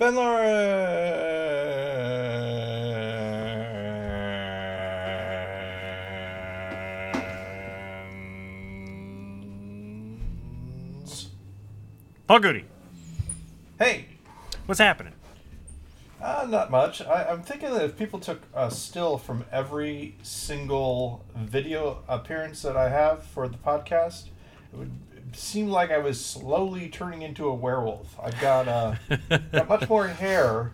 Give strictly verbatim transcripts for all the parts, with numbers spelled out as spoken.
Ben Laurance. Paul Goody. Hey. What's happening? Uh, not much. I, I'm thinking that if people took a still from every single video appearance that I have for the podcast, it would seemed like I was slowly turning into a werewolf. I've got, uh, got much more hair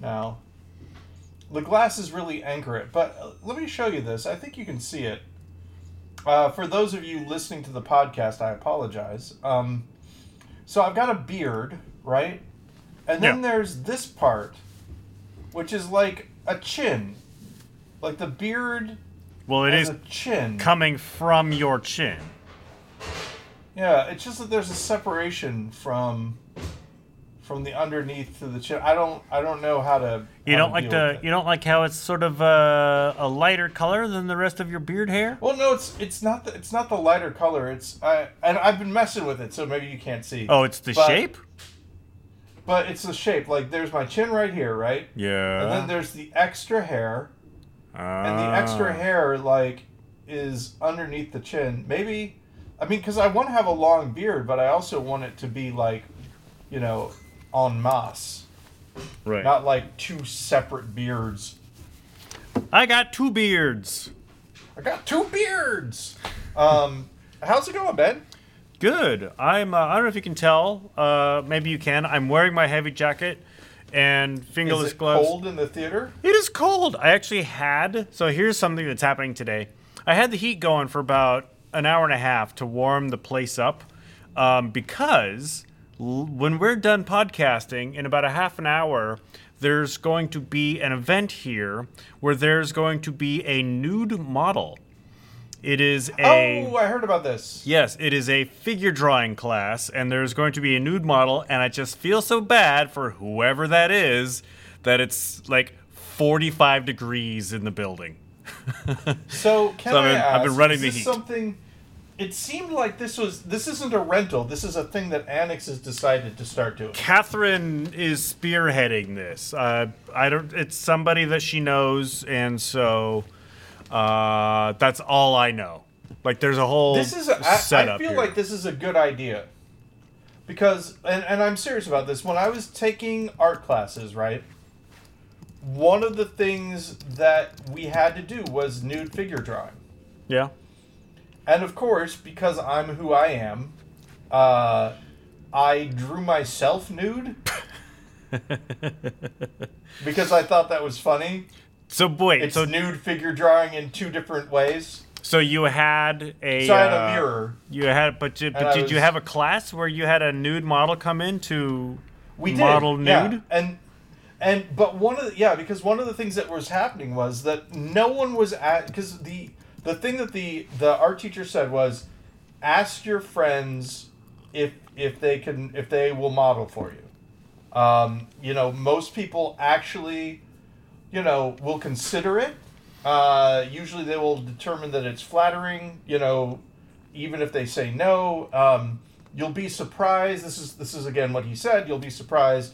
now. The glasses really anchor it, but let me show you this. I think you can see it. Uh, for those of you listening to the podcast, I apologize. Um, so I've got a beard, right? And then yeah. there's this part, which is like a chin. Like the beard well, it is a chin. Coming from your chin. Yeah, it's just that there's a separation from from the underneath to the chin. I don't I don't know how to. You don't like the you don't like how it's sort of a, a lighter color than the rest of your beard hair? Well, no, it's it's not the, it's not the lighter color. It's I and I've been messing with it, so maybe you can't see. Oh, it's the but, shape? But it's the shape. Like there's my chin right here, right? Yeah. And then there's the extra hair. Uh. And the extra hair like is underneath the chin. Maybe I mean, because I want to have a long beard, but I also want it to be, like, you know, en masse. Right. Not, like, two separate beards. I got two beards. I got two beards! Um, how's it going, Ben? Good. I'm, uh, I don't know if you can tell. Uh, maybe you can. I'm wearing my heavy jacket and fingerless gloves. Is it cold in the theater? It is cold. I actually had, so here's something that's happening today. I had the heat going for about an hour and a half to warm the place up um, because l- when we're done podcasting in about a half an hour, there's going to be an event here where there's going to be a nude model. It is a... Oh, I heard about this. Yes, it is a figure drawing class, and there's going to be a nude model, and I just feel so bad for whoever that is that it's like forty-five degrees in the building. so can so I I've been, ask, I've been running is the this heat. Something... It seemed like this was, this isn't a rental. This is a thing that Annex has decided to start doing. Catherine is spearheading this. Uh, I don't, it's somebody that she knows. And so, uh, that's all I know. Like there's a whole this is a, setup I, I feel here. Like this is a good idea because, and, and I'm serious about this. When I was taking art classes, right? One of the things that we had to do was nude figure drawing. Yeah. And, of course, because I'm who I am, uh, I drew myself nude because I thought that was funny. So, boy. It's so nude figure drawing in two different ways. So you had a... So I had a uh, mirror. You had, But, you, but did was, you have a class where you had a nude model come in to we model did, nude? Yeah. And, and, but one of the... Yeah, because one of the things that was happening was that no one was at... Because the... The thing that the, the art teacher said was, ask your friends if if they can if they will model for you. Um, you know, most people actually, you know, will consider it. Uh, usually, they will determine that it's flattering. You know, even if they say no, um, you'll be surprised. This is this is again what he said. You'll be surprised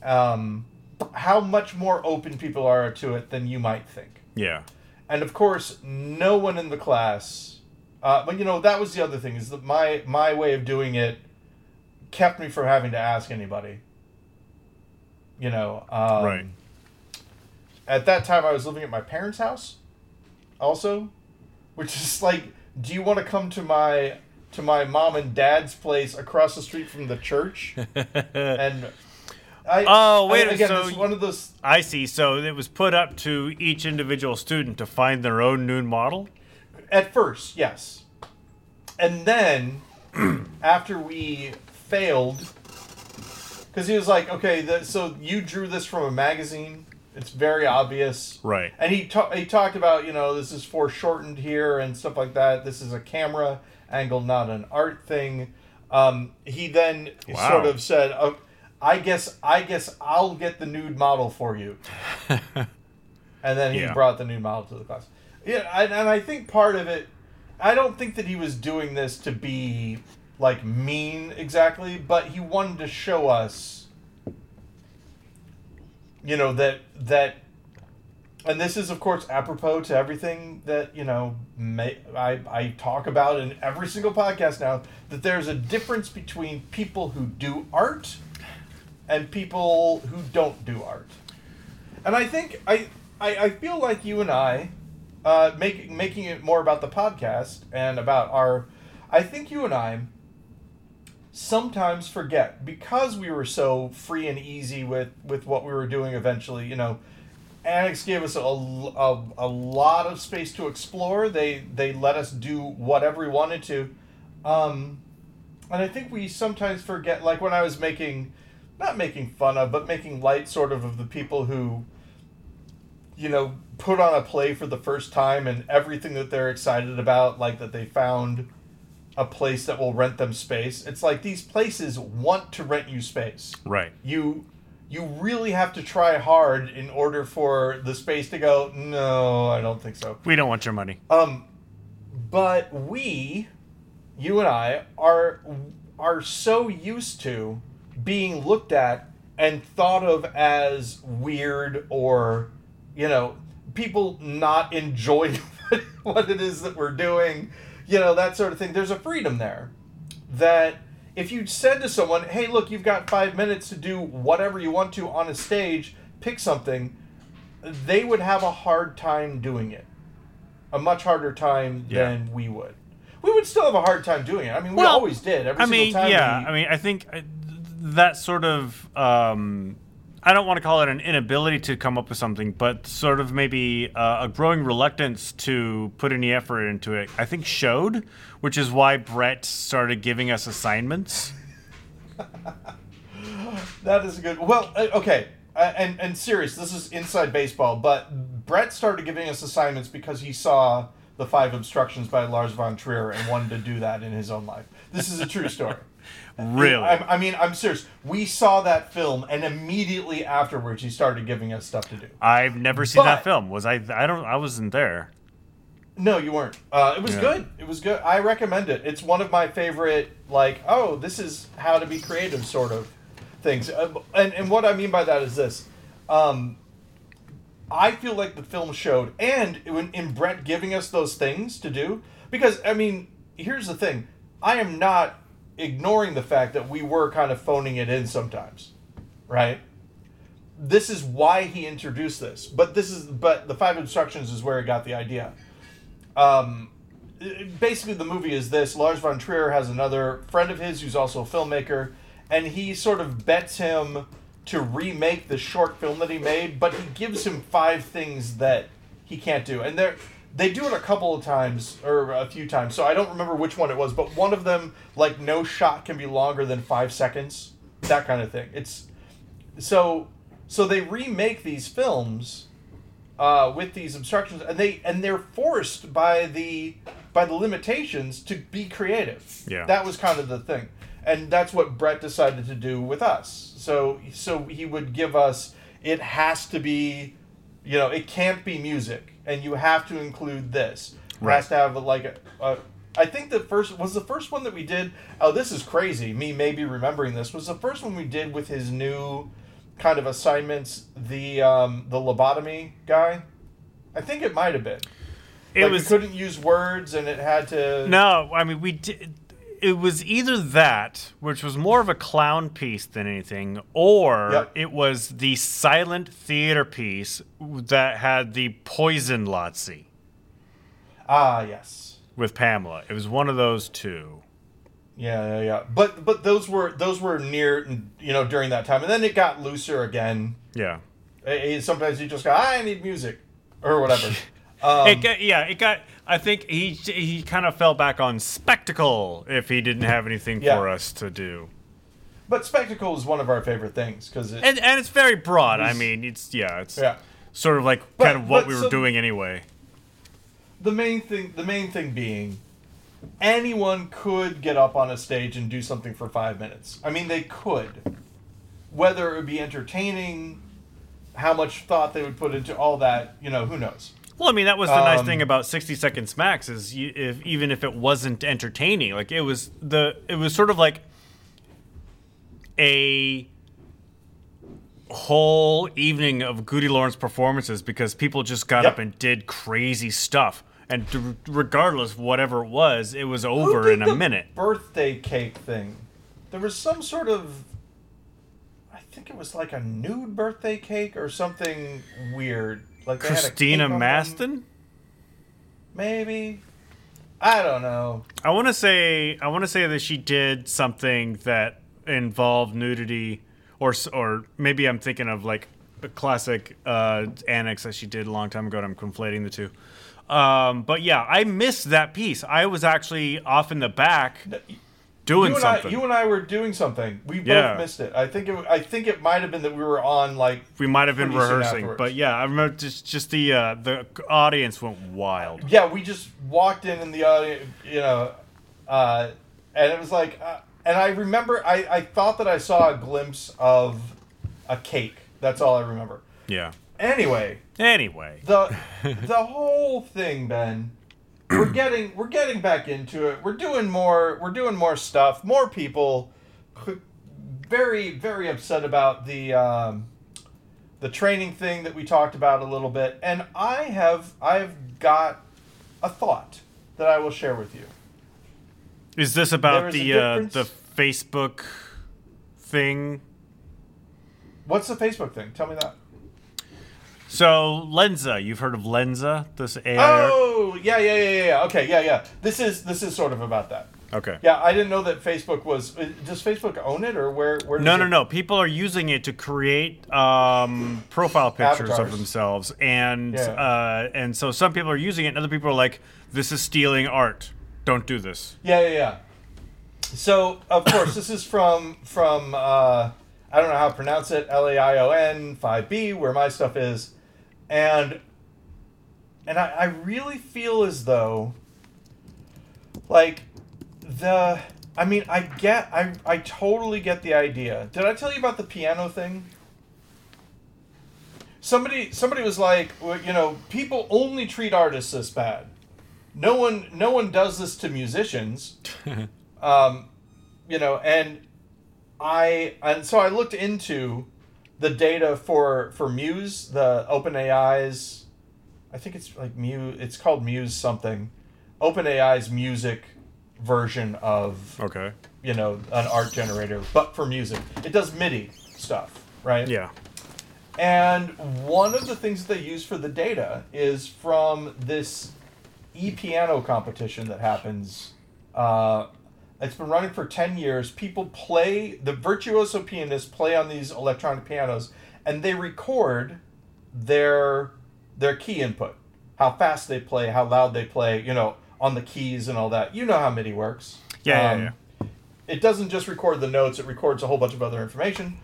um, how much more open people are to it than you might think. Yeah. And, of course, no one in the class... Uh, but, you know, that was the other thing, is that my, my way of doing it kept me from having to ask anybody. You know. Um, right. At that time, I was living at my parents' house also, which is like, do you want to come to my to my mom and dad's place across the street from the church? and... I, oh wait! I, again, so it's one of those. I see. So it was put up to each individual student to find their own nude model. At first, yes, and then after we failed, because he was like, "Okay, the, so you drew this from a magazine. It's very obvious, right?" And he ta- he talked about, you know, this is foreshortened here and stuff like that. This is a camera angle, not an art thing. Um, he then wow. sort of said. Uh, I guess I guess I'll get the nude model for you. and then he yeah. brought the nude model to the class. Yeah, and, and I think part of it, I don't think that he was doing this to be like mean exactly, but he wanted to show us you know, that that, and this is of course apropos to everything that, you know, may, I I talk about in every single podcast now, that there's a difference between people who do art and people who don't do art. And I think I I, I feel like you and I, uh, making making it more about the podcast and about our, I think you and I sometimes forget, because we were so free and easy with, with what we were doing eventually, you know, Annex gave us a, a, a lot of space to explore. They they let us do whatever we wanted to. Um, and I think we sometimes forget, like when I was making, not making fun of, but making light sort of of the people who, you know, put on a play for the first time and everything that they're excited about, like that they found a place that will rent them space. It's like these places want to rent you space. Right. You you really have to try hard in order for the space to go, no, I don't think so. We don't want your money. Um, but we, you and I, are are so used to being looked at and thought of as weird or, you know, people not enjoying what it is that we're doing, you know, that sort of thing. There's a freedom there that if you said to someone, hey, look, you've got five minutes to do whatever you want to on a stage, pick something, they would have a hard time doing it. A much harder time yeah. than we would. We would still have a hard time doing it. I mean, well, we always did. Every I single mean, time. Yeah, we, I mean, I think that sort of, um, I don't want to call it an inability to come up with something, but sort of maybe uh, a growing reluctance to put any effort into it, I think showed, which is why Brett started giving us assignments. That is good. Well, okay, uh, and, and serious, this is inside baseball, but Brett started giving us assignments because he saw The Five Obstructions by Lars von Trier and wanted to do that in his own life. This is a true story. Really? I, I mean, I'm serious. We saw that film, and immediately afterwards, he started giving us stuff to do. I've never seen but, that film. Was I? I don't. I wasn't there. No, you weren't. Uh, it was yeah. good. It was good. I recommend it. It's one of my favorite, like, oh, this is how to be creative sort of things. Uh, and and what I mean by that is this. Um, I feel like the film showed, and in, in Brett giving us those things to do, because I mean, here's the thing. I am not ignoring the fact that we were kind of phoning it in sometimes, right? This is why he introduced this, but this is but the Five Obstructions is where he got the idea. Um, basically, the movie is this: Lars von Trier has another friend of his who's also a filmmaker, and he sort of bets him to remake the short film that he made, but he gives him five things that he can't do, and they're. They do it a couple of times, or a few times, so I don't remember which one it was, but one of them, like, no shot can be longer than five seconds, that kind of thing. It's so so they remake these films uh, with these obstructions, and they and they're forced by the by the limitations to be creative. Yeah, that was kind of the thing, and that's what Brett decided to do with us. So so he would give us, it has to be, you know, it can't be music. And you have to include this. Right. It has to have like a, a. I think the first was the first one that we did. Oh, this is crazy. Me maybe remembering this was the first one we did with his new kind of assignments. The um, the lobotomy guy. I think it might have been. It like was you couldn't use words, and it had to. No, I mean we did. It was either that, which was more of a clown piece than anything, or yep. it was the silent theater piece that had the poison Lotzi. Ah, yes. With Pamela. It was one of those two. Yeah, yeah, yeah. But but those were those were near, you know, during that time. And then it got looser again. Yeah. It, it, sometimes you just go, I need music or whatever. Um, it got, yeah, it got. I think he he kind of fell back on spectacle if he didn't have anything yeah. for us to do. But spectacle is one of our favorite things because and and it's very broad. It was, I mean, it's yeah, it's yeah. sort of like but, kind of what we were so doing anyway. The main thing, the main thing being, anyone could get up on a stage and do something for five minutes. I mean, they could, whether it would be entertaining, how much thought they would put into all that, you know, who knows. Well, I mean, that was the um, nice thing about sixty seconds max is you, if even if it wasn't entertaining, like it was the it was sort of like a whole evening of Goody Laurance performances because people just got yep. up and did crazy stuff. And d- regardless of whatever it was, it was over in a minute. Birthday cake thing. There was some sort of... I think it was like a nude birthday cake or something weird. Like they Christina had a Mastin? Maybe. I don't know. I want to say I want to say that she did something that involved nudity, or or maybe I'm thinking of like a classic uh, Annex that she did a long time ago, and I'm conflating the two. Um, but yeah, I missed that piece. I was actually off in the back doing you and something. I, you and I were doing something. We both yeah. missed it. I think it. I think it might have been that we were on like we might have been rehearsing. But yeah, I remember just just the uh, the audience went wild. Yeah, we just walked in and the audience, you know, uh, and it was like, uh, and I remember I, I thought that I saw a glimpse of a cake. That's all I remember. Yeah. Anyway. Anyway. The the whole thing, Ben. We're getting we're getting back into it. We're doing more we're doing more stuff. More people very very upset about the um, the training thing that we talked about a little bit. And I have I've got a thought that I will share with you. Is this about the uh, the Facebook thing? What's the Facebook thing? Tell me that. So, Lensa, you've heard of Lensa? This A I. Oh, yeah, yeah, yeah, yeah. Okay, yeah, yeah. This is this is sort of about that. Okay. Yeah, I didn't know that Facebook was. Does Facebook own it, or where? Where? Does no, no, it... no. People are using it to create um, profile pictures avatars of themselves, and yeah. uh, and so some people are using it, and other people are like, "This is stealing art. Don't do this." Yeah, yeah, yeah. So, of course, this is from from uh, I don't know how to pronounce it, L A I O N five B, where my stuff is. And and I, I really feel as though, like, the, I mean, I get, I, I totally get the idea. Did I tell you about the piano thing? Somebody somebody was like, well, you know, people only treat artists this bad. No one, no one does this to musicians. um, you know, and I, and so I looked into the data for, for Muse, the OpenAI's, I think it's like Muse, it's called Muse something, OpenAI's music version of, okay, you know, an art generator, but for music. It does MIDI stuff, right? Yeah. And one of the things that they use for the data is from this e-piano competition that happens. Uh, it's been running for ten years. People play, the virtuoso pianists play on these electronic pianos, and they record their their key input, how fast they play, how loud they play, you know, on the keys and all that. You know how MIDI works. Yeah, um, yeah, yeah. It doesn't just record the notes, it records a whole bunch of other information.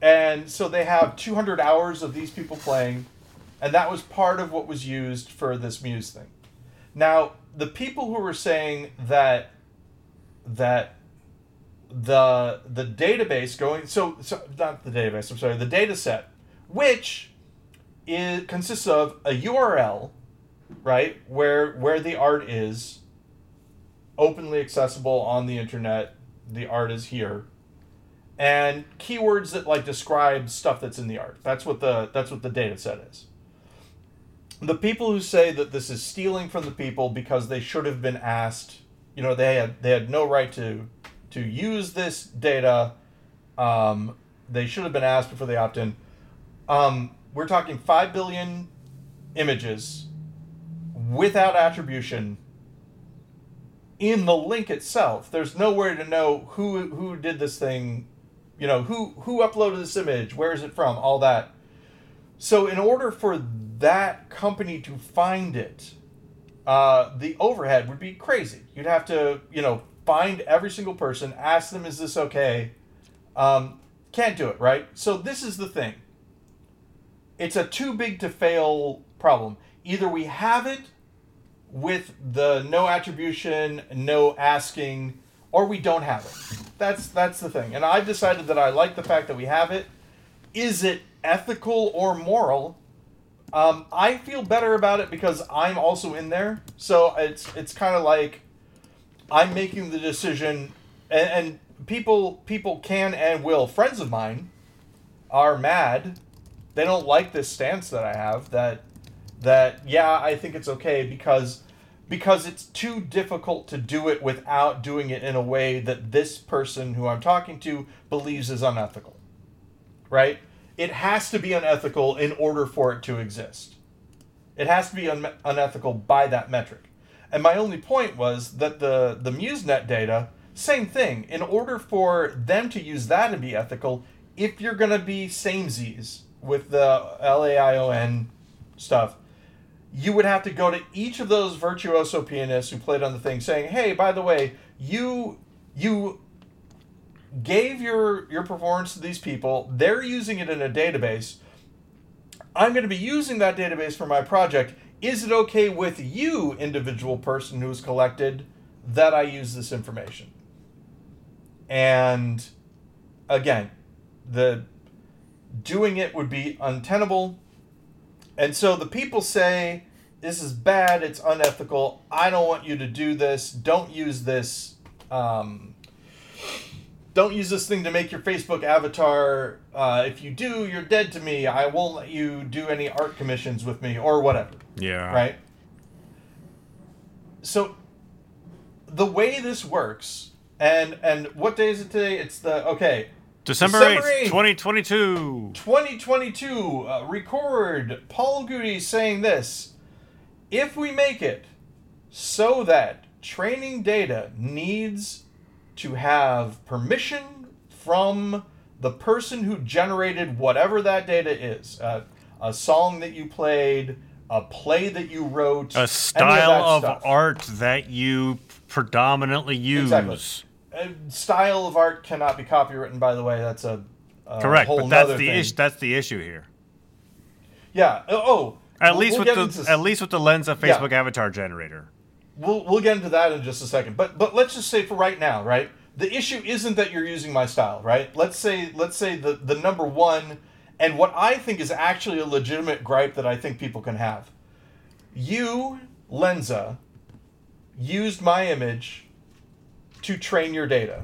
And so they have two hundred hours of these people playing, and that was part of what was used for this Muse thing. Now, the people who were saying that that the the database going so, so not the database, I'm sorry, the data set, which is consists of a U R L, right, where where the art is openly accessible on the internet, the art is here, and keywords that like describe stuff that's in the art. That's what the that's what the data set is. The people who say that this is stealing from the people because they should have been asked, you know, they had they had no right to to use this data. Um, they should have been asked before they opt in. Um, we're talking five billion images without attribution in the link itself. There's nowhere to know who who did this thing, you know, who, who uploaded this image, where is it from, all that. So in order for that company to find it, uh, the overhead would be crazy. You'd have to, you know, find every single person, ask them, is this okay? Um, can't do it, right? So this is the thing. It's a too big to fail problem. Either we have it with the no attribution, no asking, or we don't have it. That's that's the thing. And I've decided that I like the fact that we have it. Is it ethical or moral? Um, I feel better about it because I'm also in there. So it's it's kind of like I'm making the decision, and, and people people can and will, friends of mine are mad. They don't like this stance that I have, that that yeah, I think it's okay because because it's too difficult to do it without doing it in a way that this person who I'm talking to believes is unethical. Right? It has to be unethical in order for it to exist. It has to be un- unethical by that metric. And my only point was that the, the MuseNet data, same thing. In order for them to use that and be ethical, if you're going to be samesies with the LAION stuff, you would have to go to each of those virtuoso pianists who played on the thing saying, hey, by the way, you you gave your, your performance to these people. They're using it in a database. I'm going to be using that database for my project. Is it okay with you, individual person who's collected, that I use this information? And again, the doing it would be untenable. And so the people say, this is bad, it's unethical, I don't want you to do this, don't use this, um, don't use this thing to make your Facebook avatar, uh, if you do, you're dead to me, I won't let you do any art commissions with me, or whatever. Yeah. Right? So, the way this works, and, and what day is it today? It's the, okay... December eighth, twenty twenty-two twenty twenty-two uh, record Paul Goody saying this. If we make it so that training data needs to have permission from the person who generated whatever that data is, uh, a song that you played, a play that you wrote, a style of, of art that you predominantly use. Exactly. Style of art cannot be copywritten, by the way. That's a, a correct, whole but that's the issue. That's the issue here. Yeah. Oh, at we'll, least we'll with the at least with the Lensa Facebook yeah. avatar generator. We'll we'll get into that in just a second. But but let's just say for right now, right? The issue isn't that you're using my style, right? Let's say let's say the the number one, and what I think is actually a legitimate gripe that I think people can have. You, Lensa, used my image to train your data,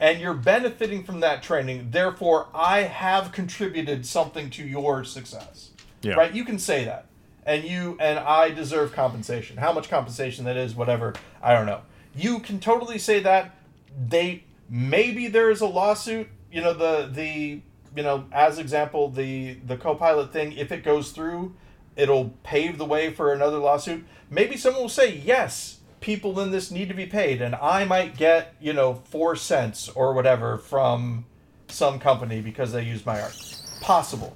and you're benefiting from that training, therefore I have contributed something to your success. Yeah. Right? You can say that, and you and I deserve compensation. How much compensation that is, whatever, I don't know. You can totally say that. They maybe there is a lawsuit, you know, the the you know, as example, the the co-pilot thing, if it goes through, it'll pave the way for another lawsuit. Maybe someone will say, yes, people in this need to be paid, and I might get, you know, four cents or whatever from some company because they used my art. Possible.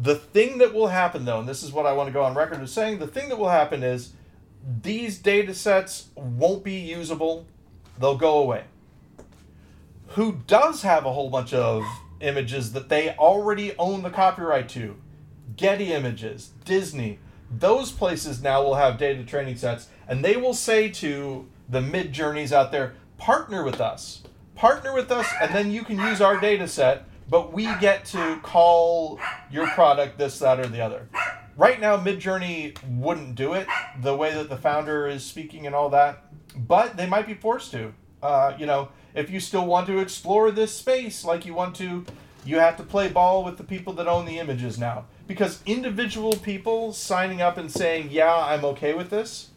The thing that will happen, though, and this is what I want to go on record as saying, the thing that will happen is these data sets won't be usable. They'll go away. Who does have a whole bunch of images that they already own the copyright to? Getty Images, Disney. Those places now will have data training sets, and they will say to the Midjourneys out there, partner with us. Partner with us, and then you can use our data set, but we get to call your product this, that, or the other. Right now, Midjourney wouldn't do it the way that the founder is speaking and all that, but they might be forced to. Uh, you know, if you still want to explore this space like you want to, you have to play ball with the people that own the images now. Because individual people signing up and saying, yeah, I'm okay with this,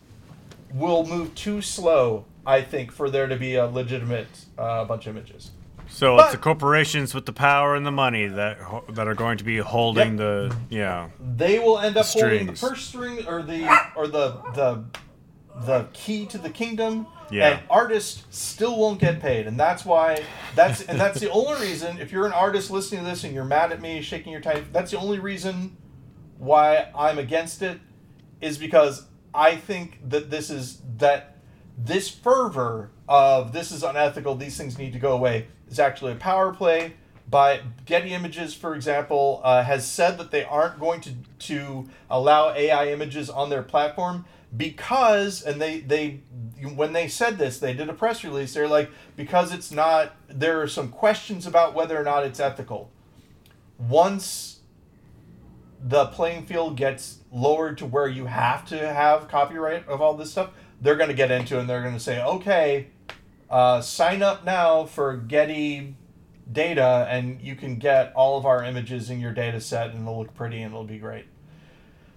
will move too slow, I think, for there to be a legitimate uh, bunch of images. So but, it's the corporations with the power and the money that that are going to be holding yep. the, yeah. They will end up holding the purse string or the or the the the key to the kingdom. Yeah. And artists still won't get paid, and that's why that's and that's the only reason. If you're an artist listening to this and you're mad at me, shaking your type, that's the only reason why I'm against it, is because I think that this is that this fervor of this is unethical, these things need to go away, is actually a power play. By Getty Images, for example, uh, has said that they aren't going to to allow A I images on their platform. Because, and they, they, when they said this, they did a press release, they're like, because it's not, there are some questions about whether or not it's ethical. Once the playing field gets lowered to where you have to have copyright of all this stuff, they're going to get into it and they're going to say, okay, uh, sign up now for Getty data, and you can get all of our images in your data set, and it'll look pretty and it'll be great.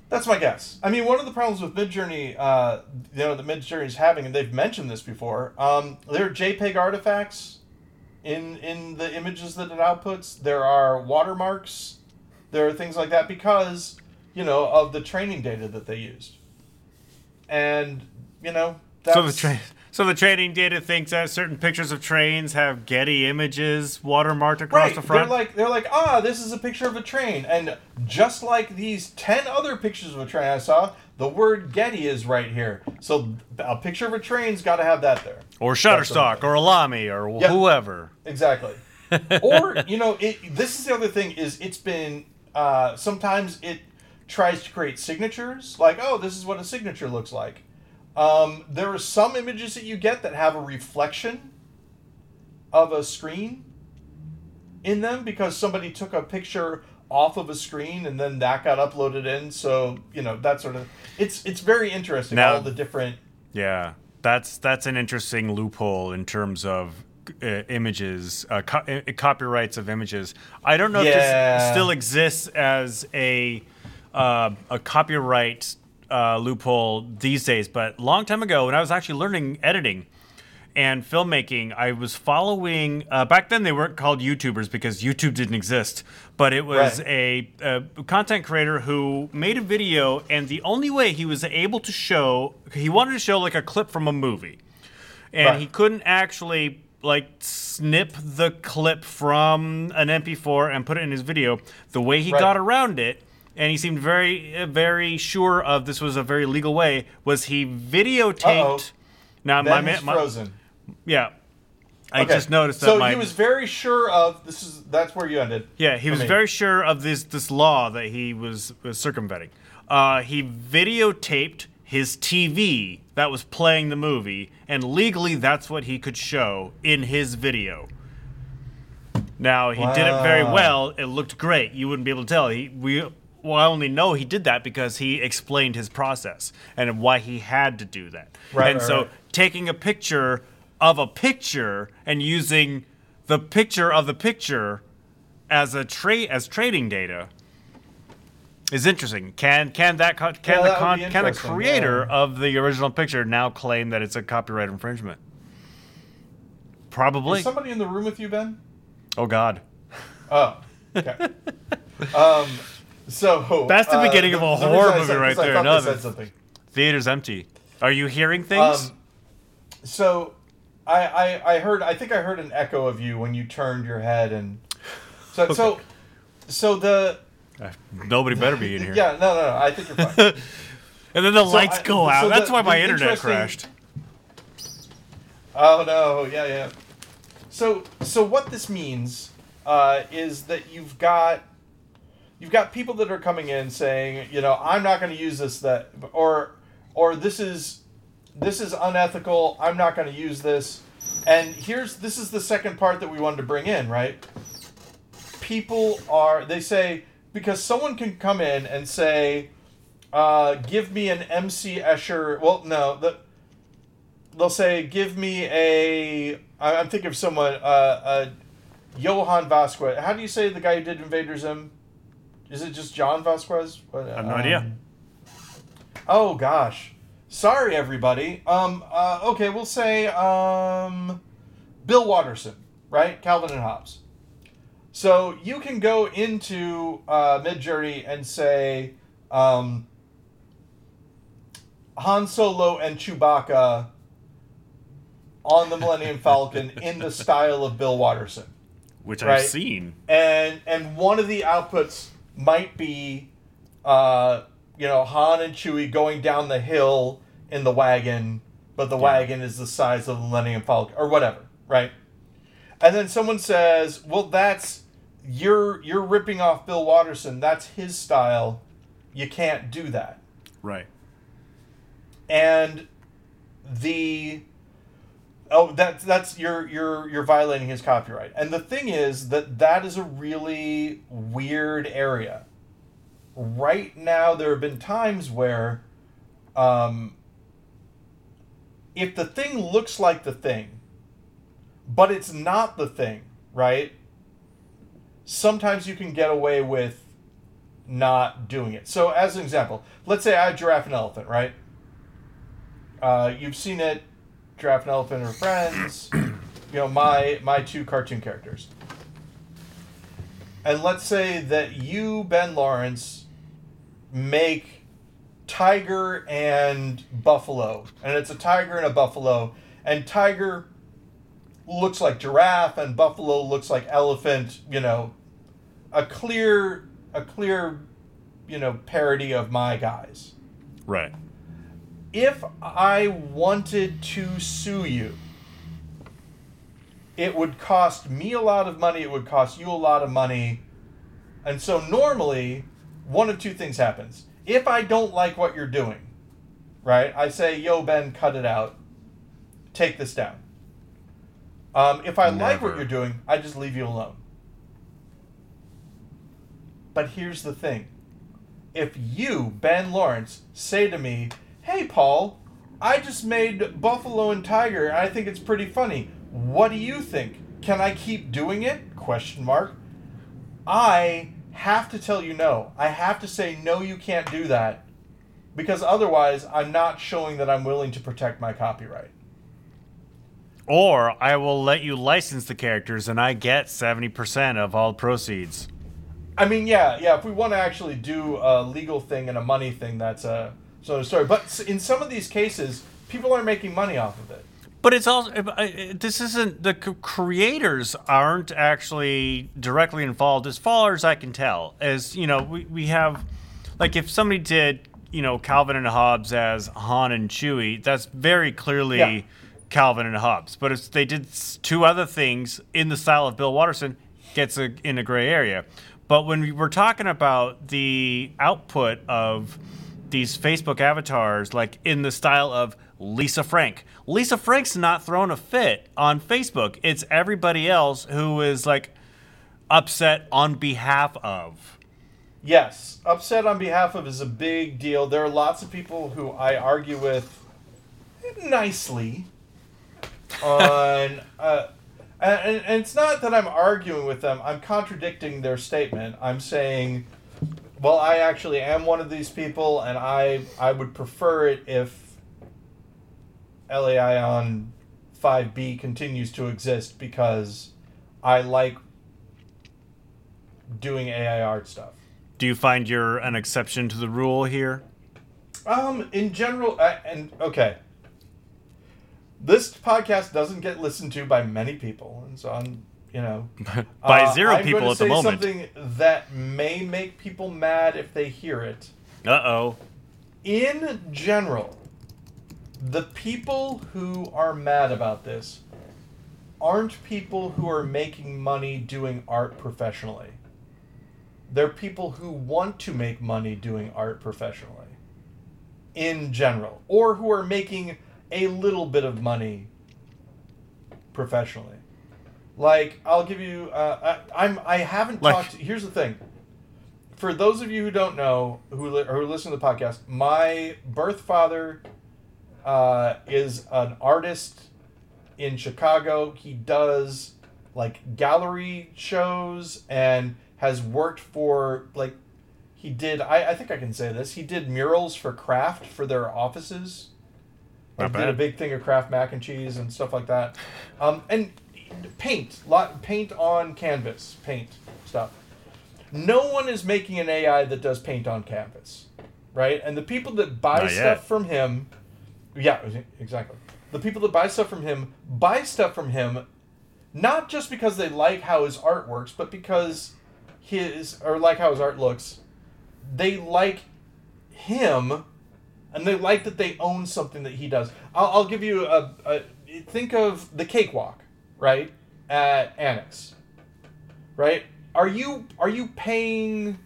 That's my guess. I mean, one of the problems with Midjourney, uh, you know, that Midjourney is having, and they've mentioned this before, um, there are JPEG artifacts in in the images that it outputs. There are watermarks. There are things like that because, you know, of the training data that they used. And, you know, that's... So the, tra- so the training data thinks that certain pictures of trains have Getty Images watermarked across right. the front? They're like, they're like, ah, this is a picture of a train. And just like these ten other pictures of a train I saw, the word Getty is right here. So a picture of a train's got to have that there. Or Shutterstock, or Alamy, or yep. whoever. Exactly. Or, you know, it, this is the other thing, is it's been... Uh, sometimes it tries to create signatures. Like, oh, this is what a signature looks like. Um, there are some images that you get that have a reflection of a screen in them because somebody took a picture off of a screen and then that got uploaded in. So, you know, that sort of... It's it's very interesting, now, all the different... Yeah, that's, that's an interesting loophole in terms of Uh, images, uh, co- uh, copyrights of images. I don't know yeah. if this still exists as a uh, a copyright uh, loophole these days, but a long time ago when I was actually learning editing and filmmaking, I was following, uh, back then they weren't called YouTubers because YouTube didn't exist, but it was right. a, a content creator who made a video, and the only way he was able to show, he wanted to show like a clip from a movie, and right. he couldn't actually like snip the clip from an M P four and put it in his video. The way he right. got around it, and he seemed very, very sure of this was a very legal way, was he videotaped. Now ben my, my frozen. Yeah, I okay. just noticed that. So my, he was very sure of this is that's where you ended. Yeah, he was me. very sure of this this law that he was, was circumventing. Uh, he videotaped his T V that was playing the movie, and legally that's what he could show in his video. Now, he wow. did it very well. It looked great. You wouldn't be able to tell. He, we, well, I only know he did that because he explained his process and why he had to do that. Right, and right, so right. taking a picture of a picture and using the picture of the picture as a tra- as trading data is interesting. Can can that can yeah, the that con, can the creator yeah. of the original picture now claim that it's a copyright infringement? Probably. Is somebody in the room with you, Ben? Oh God. Oh. Okay. um. So that's the beginning uh, of a horror movie right there. I thought they said something. Theater's empty. Are you hearing things? Um, so, I, I I heard I think I heard an echo of you when you turned your head and so okay. so so the. Nobody better be in here. Yeah, no, no, no. I think you're fine. And then the so lights I, go out. So That's the, why my internet crashed. Oh, no. Yeah, yeah. So so what this means uh, is that you've got you've got people that are coming in saying, you know, I'm not going to use this, that, or or this is this is unethical. I'm not going to use this. And here's this is the second part that we wanted to bring in, right? People are, they say, because someone can come in and say, uh, give me an M C Escher. Well, no. The, they'll say, give me a... I'm thinking of someone, uh, a Jhonen Vasquez. How do you say the guy who did Invader Zim? Is it just John Vasquez? I have no um, idea. Oh, gosh. Sorry, everybody. Um. Uh, okay, we'll say um, Bill Watterson, right? Calvin and Hobbes. So you can go into uh, Midjourney and say um, Han Solo and Chewbacca on the Millennium Falcon in the style of Bill Watterson. Which right? I've seen. And and one of the outputs might be uh, you know, Han and Chewie going down the hill in the wagon, but the yeah. wagon is the size of the Millennium Falcon or whatever, right? And then someone says, well, that's... You're you're ripping off Bill Watterson. That's his style. You can't do that. Right. And the oh that that's you're you're you're violating his copyright. And the thing is that that is a really weird area. Right now, there have been times where, um, if the thing looks like the thing, but it's not the thing, right? sometimes you can get away with not doing it. So as an example, let's say I giraffe an elephant, right? Uh, you've seen it, Giraffe and Elephant are friends, you know, my my two cartoon characters. And let's say that you, Ben Laurance, make Tiger and Buffalo, and it's a tiger and a buffalo, and Tiger looks like Giraffe and Buffalo looks like Elephant, you know, a clear a clear, you know, parody of my guys. Right. If I wanted to sue you, it would cost me a lot of money, it would cost you a lot of money. And so normally, one of two things happens. If I don't like what you're doing, right, I say, yo, Ben, cut it out. Take this down. Um, if I Never. like what you're doing, I just leave you alone. But here's the thing. If you, Ben Laurance, say to me, hey, Paul, I just made Buffalo and Tiger, and I think it's pretty funny. What do you think? Can I keep doing it? Question mark. I have to tell you no. I have to say, no, you can't do that, because otherwise I'm not showing that I'm willing to protect my copyright. Or I will let you license the characters, and I get seventy percent of all proceeds. I mean, yeah, yeah. If we want to actually do a legal thing and a money thing, that's a... So sorry, but in some of these cases, people are making money off of it. But it's also this isn't the creators aren't actually directly involved, as far as I can tell. As you know, we we have, like, if somebody did, you know, Calvin and Hobbes as Han and Chewie, that's very clearly yeah. Calvin and Hobbes. But if they did two other things in the style of Bill Watterson, gets a, in a gray area. But when we were talking about the output of these Facebook avatars, like in the style of Lisa Frank. Lisa Frank's not throwing a fit on Facebook. It's everybody else who is, like, upset on behalf of. Yes. Upset on behalf of is a big deal. There are lots of people who I argue with nicely on... uh, and, and it's not that I'm arguing with them. I'm contradicting their statement. I'm saying... Well, I actually am one of these people, and I I would prefer it if LAION five B continues to exist because I like doing A I art stuff. Do you find you're an exception to the rule here? Um, in general, I, and okay, this podcast doesn't get listened to by many people, and so I'm. You know, by zero uh, people at the moment. I'm going to say something that may make people mad if they hear it. Uh-oh. In general, the people who are mad about this aren't people who are making money doing art professionally. They're people who want to make money doing art professionally. In general. Or who are making a little bit of money professionally. Like, I'll give you, uh, I, I'm, I haven't like, talked, here's the thing. For those of you who don't know, who, li- who listen to the podcast, my birth father uh, is an artist in Chicago. He does, like, gallery shows and has worked for, like, he did, I, I think I can say this, he did murals for Kraft for their offices. Not bad. Did a big thing of Kraft mac and cheese and stuff like that. Um, and... Paint, lot paint on canvas, paint stuff. No one is making an A I that does paint on canvas, right? And the people that buy Not stuff yet. from him, yeah, exactly. The people that buy stuff from him buy stuff from him, not just because they like how his art works, but because his or like how his art looks. They like him, and they like that they own something that he does. I'll, I'll give you a, a think of the cakewalk. Right? At Annex. Right? Are you are you paying,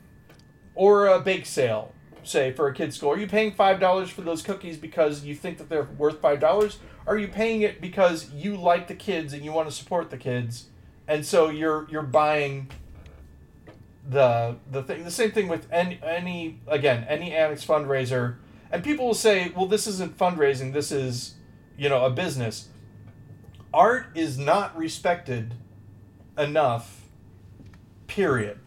or a bake sale, say, for a kid's school? Are you paying five dollars for those cookies because you think that they're worth five dollars? Are you paying it because you like the kids and you want to support the kids, and so you're you're buying the the thing? The same thing with any, any again, any Annex fundraiser. And people will say, well, this isn't fundraising, this is, you know, a business. Art is not respected enough. Period.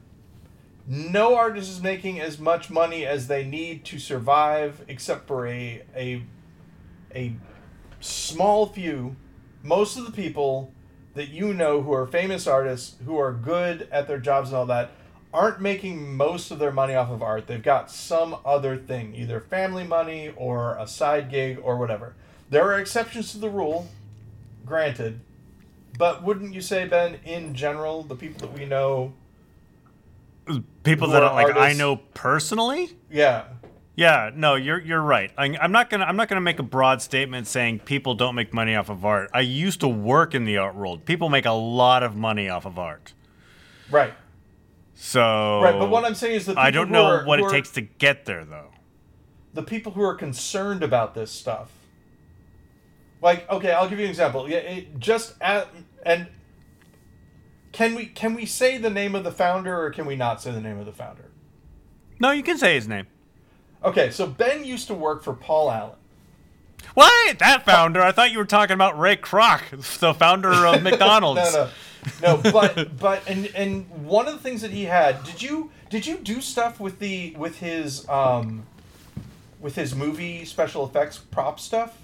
No artist is making as much money as they need to survive, except for a a a small few. Most of the people that you know who are famous artists, who are good at their jobs and all that, aren't making most of their money off of art. They've got some other thing, either family money or a side gig or whatever. There are exceptions to the rule, granted, but wouldn't you say, Ben, in general, the people that we know... People that are like I know personally? Yeah. Yeah, no, you're you're right. I, I'm not gonna I'm not gonna make a broad statement saying people don't make money off of art. I used to work in the art world. People make a lot of money off of art. Right. So. Right, but what I'm saying is that I don't know what it takes to get there, though. The people who are concerned about this stuff. Like, okay, I'll give you an example. Yeah, it just at, and can we can we say the name of the founder or can we not say the name of the founder? No, you can say his name. Okay, so Ben used to work for Paul Allen. What? That founder? I thought you were talking about Ray Kroc, the founder of McDonald's. no, no, no. But but and and one of the things that he had. Did you did you do stuff with the with his um with his movie special effects prop stuff?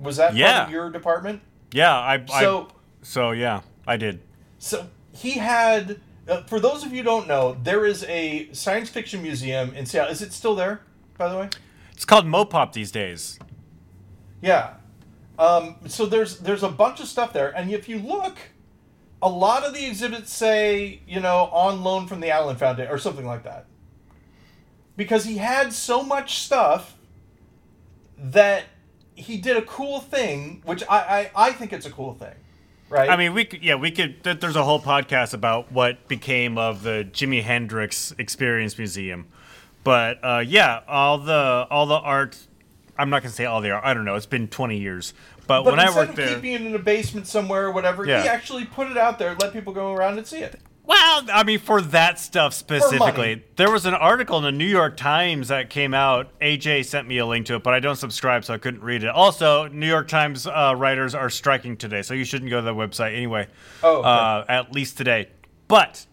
Was that yeah. part of your department? Yeah, I. So I, so yeah, I did. So he had. Uh, for those of you who don't know, there is a science fiction museum in Seattle. Is it still there, by the way? It's called Mopop these days. Yeah. Um, so there's there's a bunch of stuff there. And if you look, a lot of the exhibits say, you know, on loan from the Allen Foundation or something like that. Because he had so much stuff that he did a cool thing, which I, I, I think it's a cool thing. Right. I mean, we could, yeah, we could. There's a whole podcast about what became of the Jimi Hendrix Experience Museum, but uh, yeah, all the all the art. I'm not gonna say all the art. I don't know. It's been twenty years, but, but when I worked there, instead of keeping it in a basement somewhere or whatever, yeah. he actually put it out there, let people go around and see it. Well, I mean, for that stuff specifically, there was an article in the New York Times that came out. A J sent me a link to it, but I don't subscribe, so I couldn't read it. Also, New York Times uh, writers are striking today, so you shouldn't go to their website anyway, oh, okay. uh, at least today. But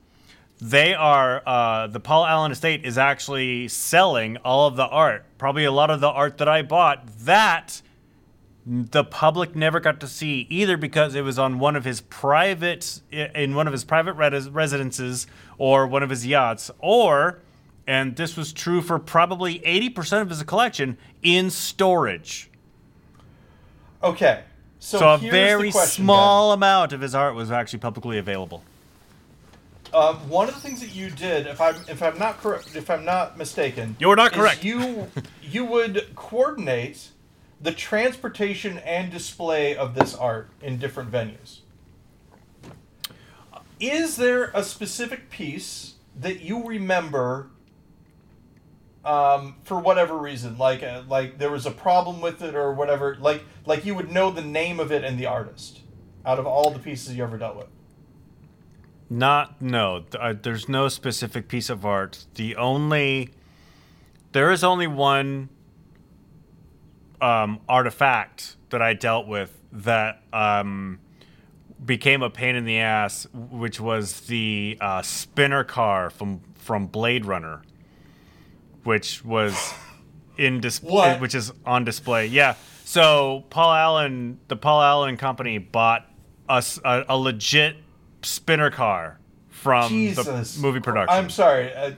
they are, uh, the Paul Allen Estate is actually selling all of the art, probably a lot of the art that I bought that the public never got to see either because it was on one of his private in one of his private residences or one of his yachts or, and this was true for probably eighty percent of his collection, in storage. Okay. So, so a very question, small Ben. amount of his art was actually publicly available. Um, one of the things that you did, if I'm if I'm not correct, if I'm not mistaken, you're not correct. You you would coordinate the transportation and display of this art in different venues. Is there a specific piece that you remember um, for whatever reason? Like uh, like there was a problem with it or whatever? Like like you would know the name of it and the artist out of all the pieces you ever dealt with? Not, no. Uh, there's no specific piece of art. The only... There is only one... Um, artifact that I dealt with that um, became a pain in the ass, which was the uh, spinner car from from Blade Runner, which was in display, which is on display. Yeah. So Paul Allen, the Paul Allen Company, bought a, a, a legit spinner car from Jesus. the movie production. I'm sorry. Uh,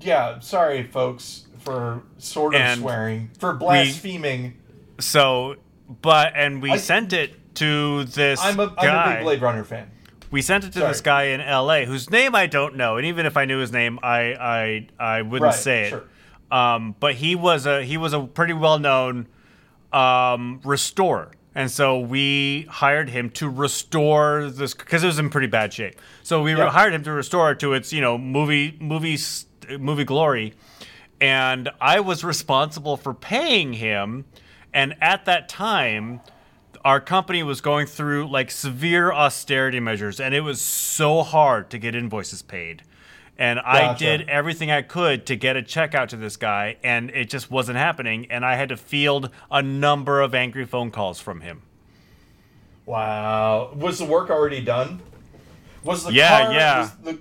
yeah, sorry, folks, for sort of and swearing, for blaspheming. We, So, but, and we I, sent it to this I'm a, guy. I'm a big Blade Runner fan. We sent it to Sorry. this guy in L A whose name I don't know. And even if I knew his name, I I, I wouldn't right, say it. Sure. Um, but he was a he was a pretty well-known um, restorer. And so we hired him to restore this, because it was in pretty bad shape. So we yep. hired him to restore it to its, you know, movie movie, movie glory. And I was responsible for paying him. And at that time, our company was going through like severe austerity measures, and it was so hard to get invoices paid. And gotcha. I did everything I could to get a check out to this guy, and it just wasn't happening. And I had to field a number of angry phone calls from him. Wow. Was the work already done? Was the yeah, car, yeah. Was the,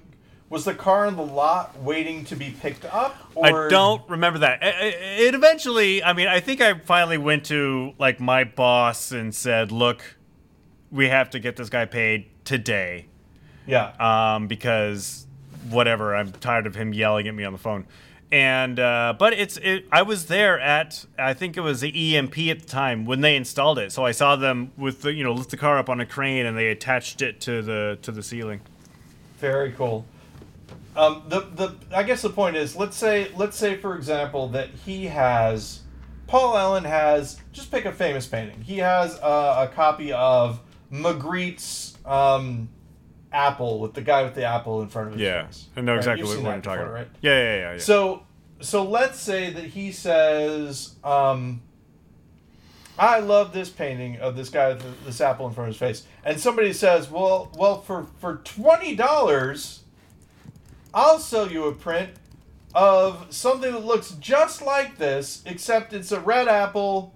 Was the car in the lot waiting to be picked up? Or? I don't remember that. It eventually, I mean, I think I finally went to, like, my boss and said, look, we have to get this guy paid today. Yeah. Um, because whatever, I'm tired of him yelling at me on the phone. And, uh, but it's, it, I was there at, I think it was the E M P at the time when they installed it. So I saw them with the, you know, lift the car up on a crane and they attached it to the, to the ceiling. Very cool. Um, the the I guess the point is, let's say let's say for example that he has Paul Allen has just pick a famous painting. He has a, a copy of Magritte's um, apple with the guy with the apple in front of his yeah. face. Yeah, I know right? exactly You've what, what I'm talking before, about. Right? Yeah, yeah, yeah, yeah. So so let's say that he says, um, I love this painting of this guy with the, this apple in front of his face, and somebody says, well well for for twenty dollars. I'll sell you a print of something that looks just like this, except it's a red apple,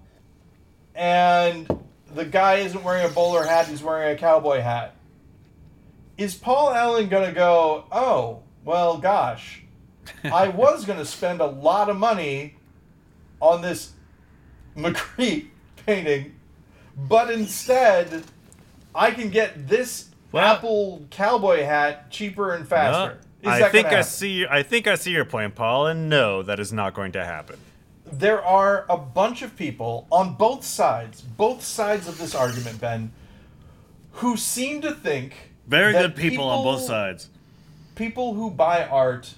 and the guy isn't wearing a bowler hat, he's wearing a cowboy hat. Is Paul Allen going to go, oh, well, gosh, I was going to spend a lot of money on this Magritte painting, but instead I can get this what? apple cowboy hat cheaper and faster? No. I think I see. I think I see your point, Paul, and no, that is not going to happen. There are a bunch of people on both sides, both sides of this argument, Ben, who seem to think very good people on both sides. People who buy art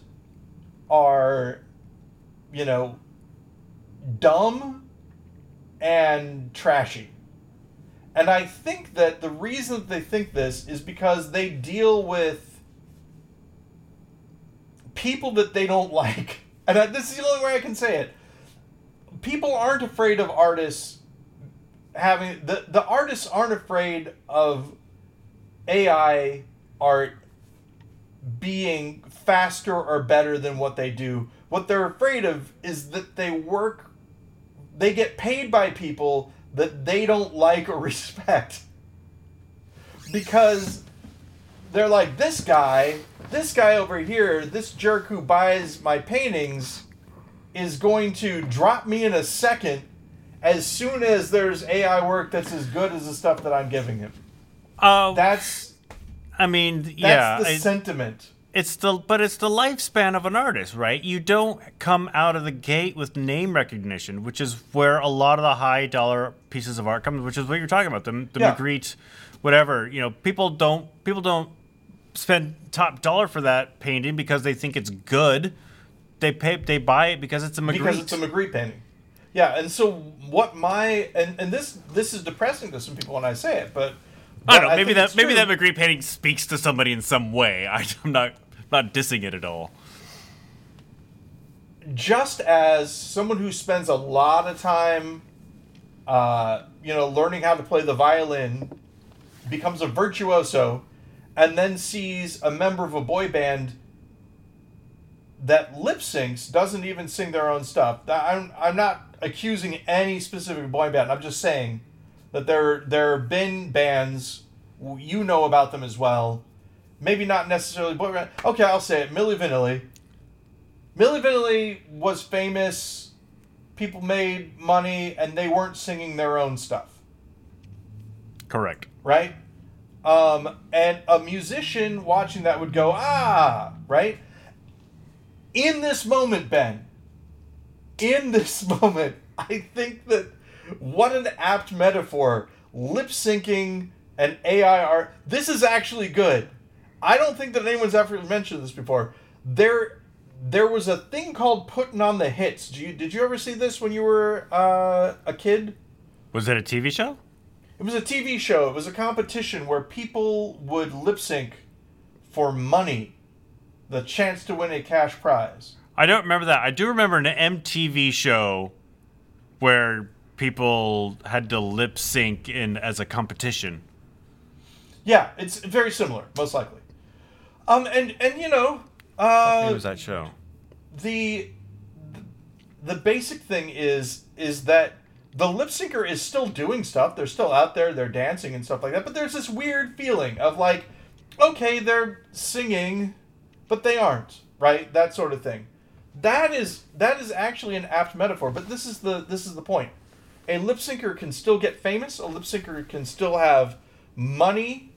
are, you know, dumb and trashy. And I think that the reason that they think this is because they deal with people that they don't like. And I, this is the only way I can say it. People aren't afraid of artists having... The, the artists aren't afraid of A I art being faster or better than what they do. What they're afraid of is that they work... They get paid by people that they don't like or respect. Because they're like, this guy... This guy over here, this jerk who buys my paintings, is going to drop me in a second as soon as there's A I work that's as good as the stuff that I'm giving him. Oh, uh, that's. I mean, that's yeah, the it, sentiment. It's the but it's the lifespan of an artist, right? You don't come out of the gate with name recognition, which is where a lot of the high dollar pieces of art come, which is what you're talking about. The the yeah. Magritte, whatever. You know, people don't people don't. spend top dollar for that painting because they think it's good. They pay, they buy it because it's a Magritte. Because it's a Magritte painting. Yeah, and so what my and, and this this is depressing to some people when I say it, but, but I don't know. I maybe that maybe that Magritte painting speaks to somebody in some way. I, I'm not not dissing it at all. Just as someone who spends a lot of time, uh, you know, learning how to play the violin, becomes a virtuoso. And then sees a member of a boy band that lip syncs, doesn't even sing their own stuff. I'm I'm not accusing any specific boy band. I'm just saying that there there have been bands, you know about them as well. Maybe not necessarily boy band. Okay, I'll say it. Milli Vanilli. Milli Vanilli was famous. People made money, and they weren't singing their own stuff. Correct. Right? Um, and a musician watching that would go, ah, right? In this moment, Ben, in this moment, I think that what an apt metaphor, lip syncing and A I art. This is actually good. I don't think that anyone's ever mentioned this before. There, there was a thing called putting on the hits. Did you, did you ever see this when you were uh, a kid? Was it a T V show? It was a T V show. It was a competition where people would lip sync for money, the chance to win a cash prize. I don't remember that. I do remember an M T V show where people had to lip sync in as a competition. Yeah, it's very similar, most likely. Um, and and you know, uh, what was that show? The the basic thing is is that. The lip syncer is still doing stuff. They're still out there. They're dancing and stuff like that. But there's this weird feeling of like, okay, they're singing, but they aren't, right? That sort of thing. That is that is actually an apt metaphor, but this is the this is the point. A lip syncer can still get famous. A lip syncer can still have money.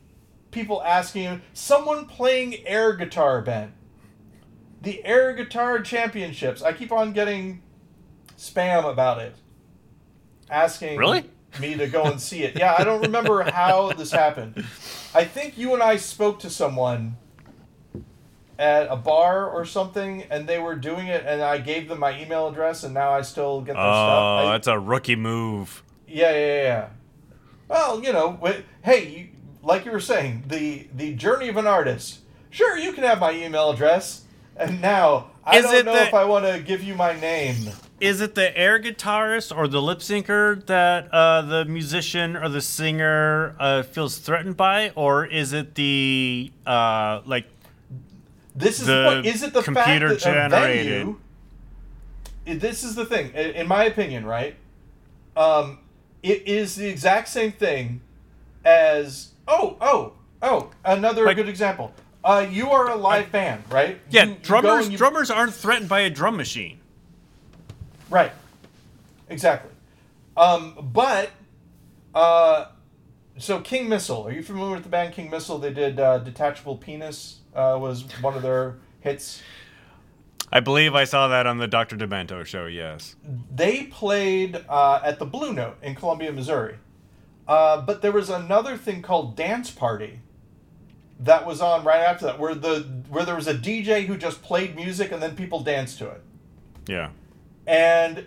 People asking him, someone playing air guitar, Ben. The air guitar championships. I keep on getting spam about it, asking really? me to go and see it. Yeah, I don't remember how this happened. I think you and I spoke to someone at a bar or something, and they were doing it, and I gave them my email address, and now I still get their oh, stuff. Oh, that's a rookie move. Yeah, yeah, yeah. Well, you know, wait, hey, you, like you were saying, the, the journey of an artist. Sure, you can have my email address, and now I Is don't know the, if I want to give you my name. Is it the air guitarist or the lip syncer that uh, the musician or the singer uh, feels threatened by, or is it the uh, like? This is the point. Is it the computer fact that generated? A venue, this is the thing, in my opinion, right? Um, it is the exact same thing as oh, oh, oh. Another like, good example. Uh, you are a live I, band, right? Yeah, you, drummers. You you, drummers aren't threatened by a drum machine, right? Exactly. Um, but uh, so King Missile. Are you familiar with the band King Missile? They did uh, Detachable Penis. Uh, was one of their hits. I believe I saw that on the Doctor Demento show, yes. They played uh, at the Blue Note in Columbia, Missouri. Uh, but there was another thing called Dance Party that was on right after that, where the where there was a D J who just played music and then people danced to it. Yeah. And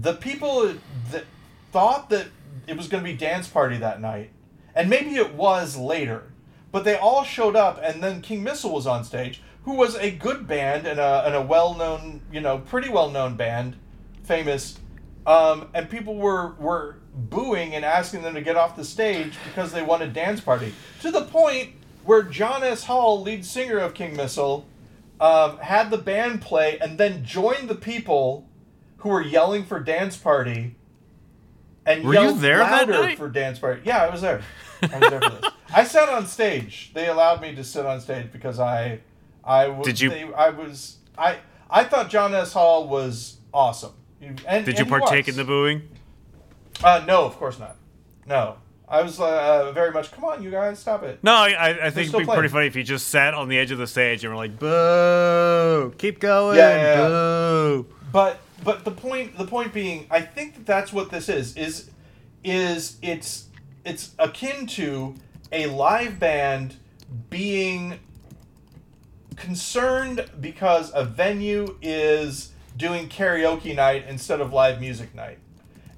the people that thought that it was going to be Dance Party that night, and maybe it was later, but they all showed up, and then King Missile was on stage, who was a good band and a and a well-known, you know, pretty well-known band, famous. Um, and people were, were booing and asking them to get off the stage because they wanted Dance Party. To the point where John S. Hall, lead singer of King Missile, um, had the band play and then joined the people who were yelling for Dance Party and were yelled you there louder that night? For Dance Party. Yeah, I was there. I was there for this. I sat on stage. They allowed me to sit on stage because I, I w- did you? They, I was I. I thought John S. Hall was awesome. And, did you partake in the booing? Uh, no, of course not. No, I was uh, very much. Come on, you guys, stop it. No, I, I think it'd be playing. Pretty funny if you just sat on the edge of the stage and were like, "Boo! Keep going, yeah, yeah, yeah. boo!" But but the point the point being, I think that that's what this is is is it's it's akin to a live band being concerned because a venue is doing karaoke night instead of live music night.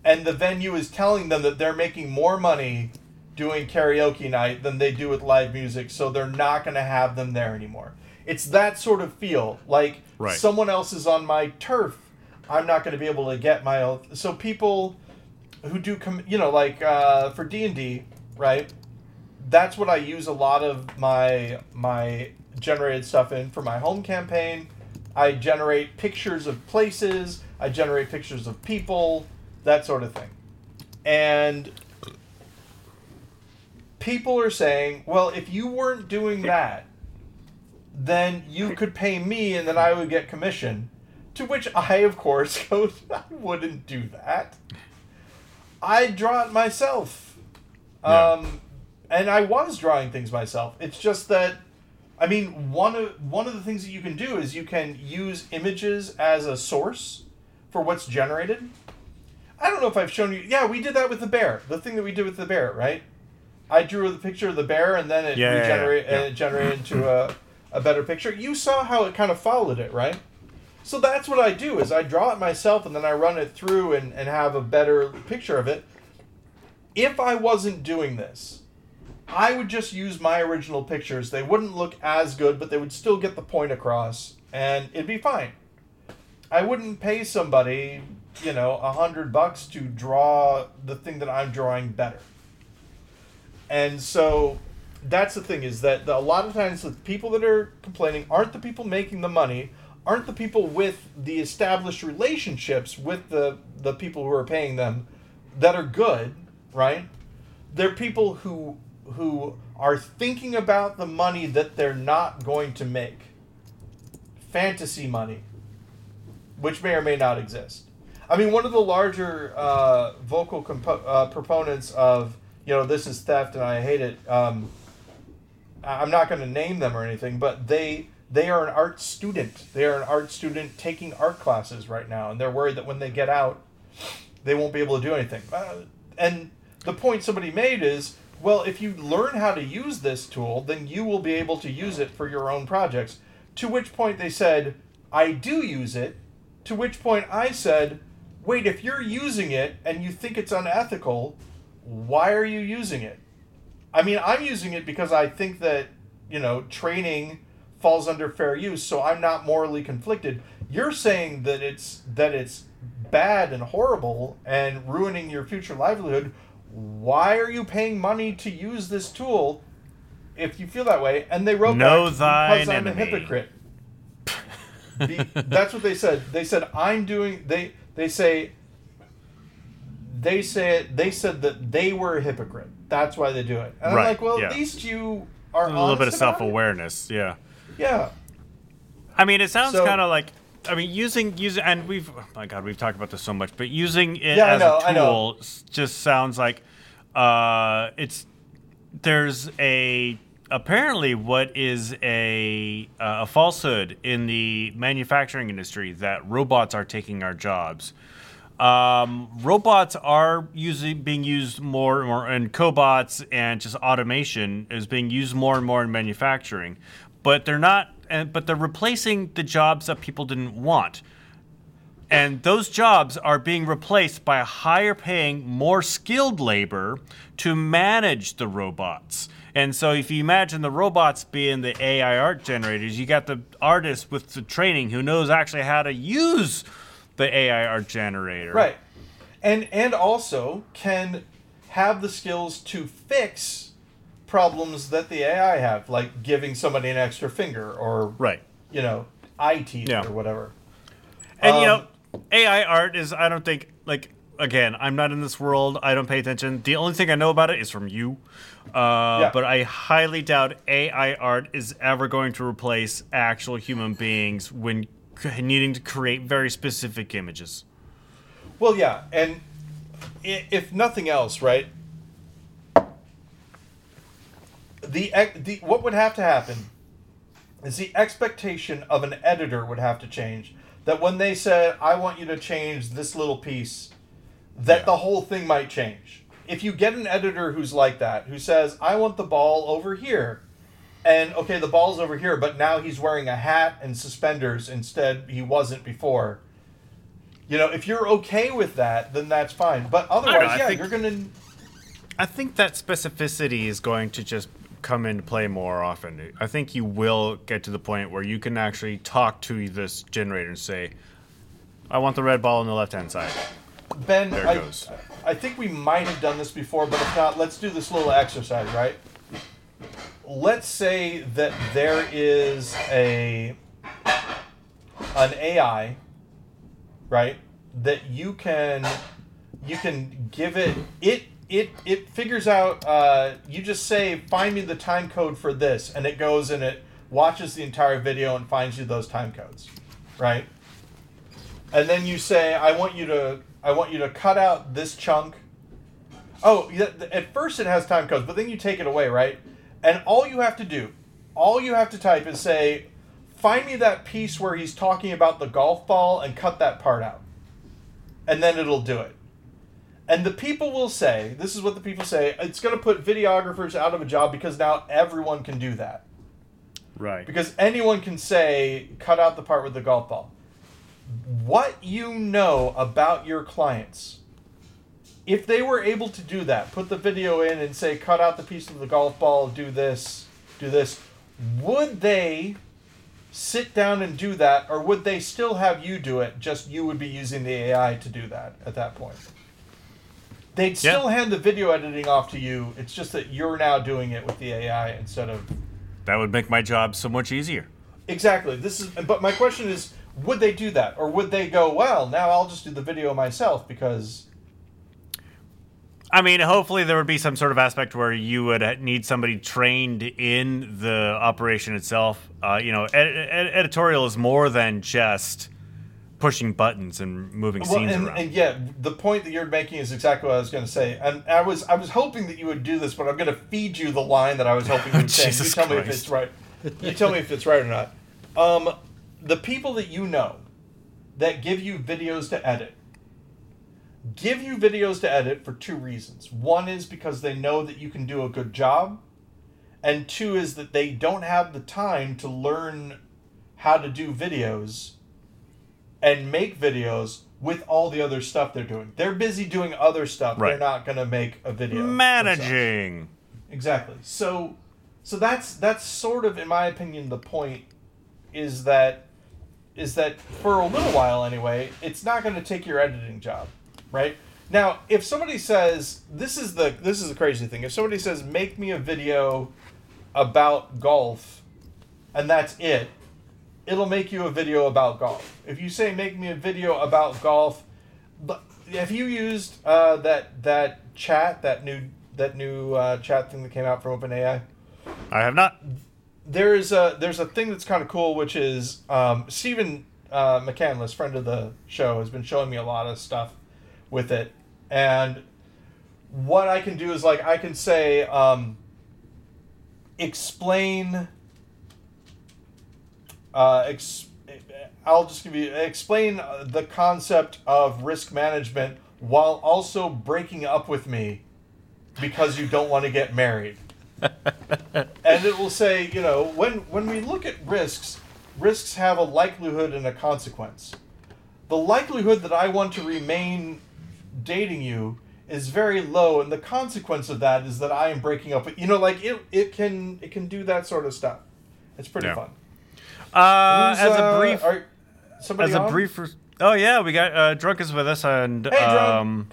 And the venue is telling them that they're making more money doing karaoke night than they do with live music, so they're not going to have them there anymore. It's that sort of feel. Like, right. Someone else is on my turf. I'm not going to be able to get my own. So people who do, com- you know, like uh, for D and D, right? That's what I use a lot of my my generated stuff in for my home campaign. I generate pictures of places. I generate pictures of people, that sort of thing. And people are saying, well, if you weren't doing that, then you could pay me and then I would get commission. To which I, of course, go, I wouldn't do that. I draw it myself. Yeah. Um... And I was drawing things myself. It's just that, I mean, one of one of the things that you can do is you can use images as a source for what's generated. I don't know if I've shown you. Yeah, we did that with the bear. The thing that we did with the bear, right? I drew the picture of the bear, and then it yeah, regenerated yeah, yeah. and it generated into a, a better picture. You saw how it kind of followed it, right? So that's what I do is I draw it myself, and then I run it through and, and have a better picture of it. If I wasn't doing this, I would just use my original pictures. They wouldn't look as good, but they would still get the point across, and it'd be fine. I wouldn't pay somebody, you know, a hundred bucks to draw the thing that I'm drawing better. And so that's the thing is that the, a lot of times the people that are complaining aren't the people making the money, aren't the people with the established relationships with the, the people who are paying them that are good, right? They're people who... who are thinking about the money that they're not going to make. fantasy money, which may or may not exist. I mean, one of the larger uh, vocal compo- uh, proponents of, you know, this is theft and I hate it. Um, I'm not going to name them or anything, but they they are an art student. They are an art student taking art classes right now, and they're worried that when they get out, they won't be able to do anything. Uh, and the point somebody made is, well, if you learn how to use this tool, then you will be able to use it for your own projects. To which point they said, I do use it. To which point I said, wait, if you're using it and you think it's unethical, why are you using it? I mean, I'm using it because I think that, you know, training falls under fair use, so I'm not morally conflicted. You're saying that it's that it's bad and horrible and ruining your future livelihood. Why are you paying money to use this tool if you feel that way? And they wrote no back, because I'm enemy. a hypocrite. The, that's what they said. They said, I'm doing... They, They say, they say, they said that they were a hypocrite. That's why they do it. And right, I'm like, well, yeah. at least you are honest. A little bit of self-awareness, it. yeah. Yeah. I mean, it sounds so, kind of like, I mean, using, using, and we've, oh my God, we've talked about this so much, but using it yeah, as know, a tool just sounds like uh, it's, there's a, apparently what is a uh, a falsehood in the manufacturing industry that robots are taking our jobs. Um, robots are usually being used more and more, and cobots and just automation is being used more and more in manufacturing, but they're not. But they're replacing the jobs that people didn't want, and those jobs are being replaced by higher-paying, more skilled labor to manage the robots. And so if you imagine the robots being the A I art generators, you got the artist with the training who knows actually how to use the A I art generator. Right. And and also can have the skills to fix problems that the A I have, like giving somebody an extra finger or, right. you know, eye teeth yeah. or whatever. And, um, you know, A I art is, I don't think, like... Again, I'm not in this world. I don't pay attention. The only thing I know about it is from you. Uh, yeah. But I highly doubt A I art is ever going to replace actual human beings when c- needing to create very specific images. Well, yeah. And if nothing else, right, the, the what would have to happen is the expectation of an editor would have to change. That when they said, I want you to change this little piece... that yeah. the whole thing might change. If you get an editor who's like that, who says, I want the ball over here, and okay, the ball's over here, but now he's wearing a hat and suspenders instead he wasn't before. You know, if you're okay with that, then that's fine. But otherwise, know, yeah, think, you're going to... I think that specificity is going to just come into play more often. I think you will get to the point where you can actually talk to this generator and say, I want the red ball on the left-hand side. Ben, I, I think we might have done this before, but if not, let's do this little exercise, right? Let's say that there is a an A I, right? That you can you can give it it it it figures out. Uh, you just say, "Find me the time code for this," and it goes and it watches the entire video and finds you those time codes, right? And then you say, "I want you to." I want you to cut out this chunk. Oh, at first it has time codes, but then you take it away, right? And all you have to do, all you have to type is say, find me that piece where he's talking about the golf ball and cut that part out. And then it'll do it. And the people will say, this is what the people say, it's going to put videographers out of a job because now everyone can do that. Right. Because anyone can say, cut out the part with the golf ball. What you know about your clients, if they were able to do that, put the video in and say, cut out the piece of the golf ball, do this, do this, would they sit down and do that, or would they still have you do it, just you would be using the A I to do that at that point? They'd still yeah. hand the video editing off to you, it's just that you're now doing it with the A I instead of... That would make my job so much easier. Exactly. This is. But my question is, would they do that? Or would they go, well, now I'll just do the video myself because... I mean, hopefully there would be some sort of aspect where you would need somebody trained in the operation itself. Uh, you know, ed- ed- editorial is more than just pushing buttons and moving well, scenes and, around. And yeah, the point that you're making is exactly what I was going to say. And I was I was hoping that you would do this, but I'm going to feed you the line that I was hoping you would say. You tell Christ. me if it's right. You tell me if it's right or not. Um, the people that you know that give you videos to edit, give you videos to edit for two reasons. One is because they know that you can do a good job, and two is that they don't have the time to learn how to do videos and make videos with all the other stuff they're doing. They're busy doing other stuff. Right. They're not going to make a video. Managing. Exactly. So so that's that's sort of, in my opinion, the point is that is that for a little while anyway, it's not going to take your editing job. Right? Now, if somebody says, this is the this is the crazy thing. If somebody says, make me a video about golf, and that's it, it'll make you a video about golf. If you say, make me a video about golf, but have you used uh, that that chat, that new that new uh, chat thing that came out from OpenAI? I have not. There is a there's a thing that's kind of cool, which is um, Stephen uh, McCandless, friend of the show, has been showing me a lot of stuff with it, and what I can do is, like, I can say um, explain uh, ex- I'll just give you explain the concept of risk management while also breaking up with me because you don't want to get married. And it will say, you know, when when we look at risks risks have a likelihood and a consequence. The likelihood that I want to remain dating you is very low, and the consequence of that is that I am breaking up. You know, like it, it can, it can do that sort of stuff. It's pretty yeah. fun. Uh, as uh, a brief, are, somebody as on? a brief. Oh yeah, we got uh, Drunk is with us, and hey, um,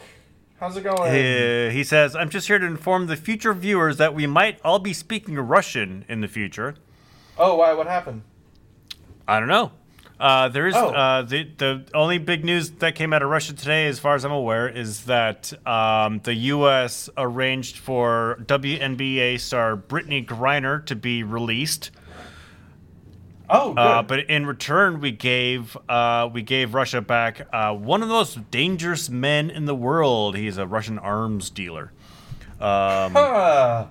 how's it going? He, he says, "I'm just here to inform the future viewers that we might all be speaking Russian in the future." Oh, why? What happened? I don't know. Uh, there is oh. uh, the the only big news that came out of Russia today, as far as I'm aware, is that um, the U S arranged for W N B A star Brittney Griner to be released. Oh, good. Uh, but in return, we gave uh, we gave Russia back uh, one of the most dangerous men in the world. He's a Russian arms dealer. Um, huh.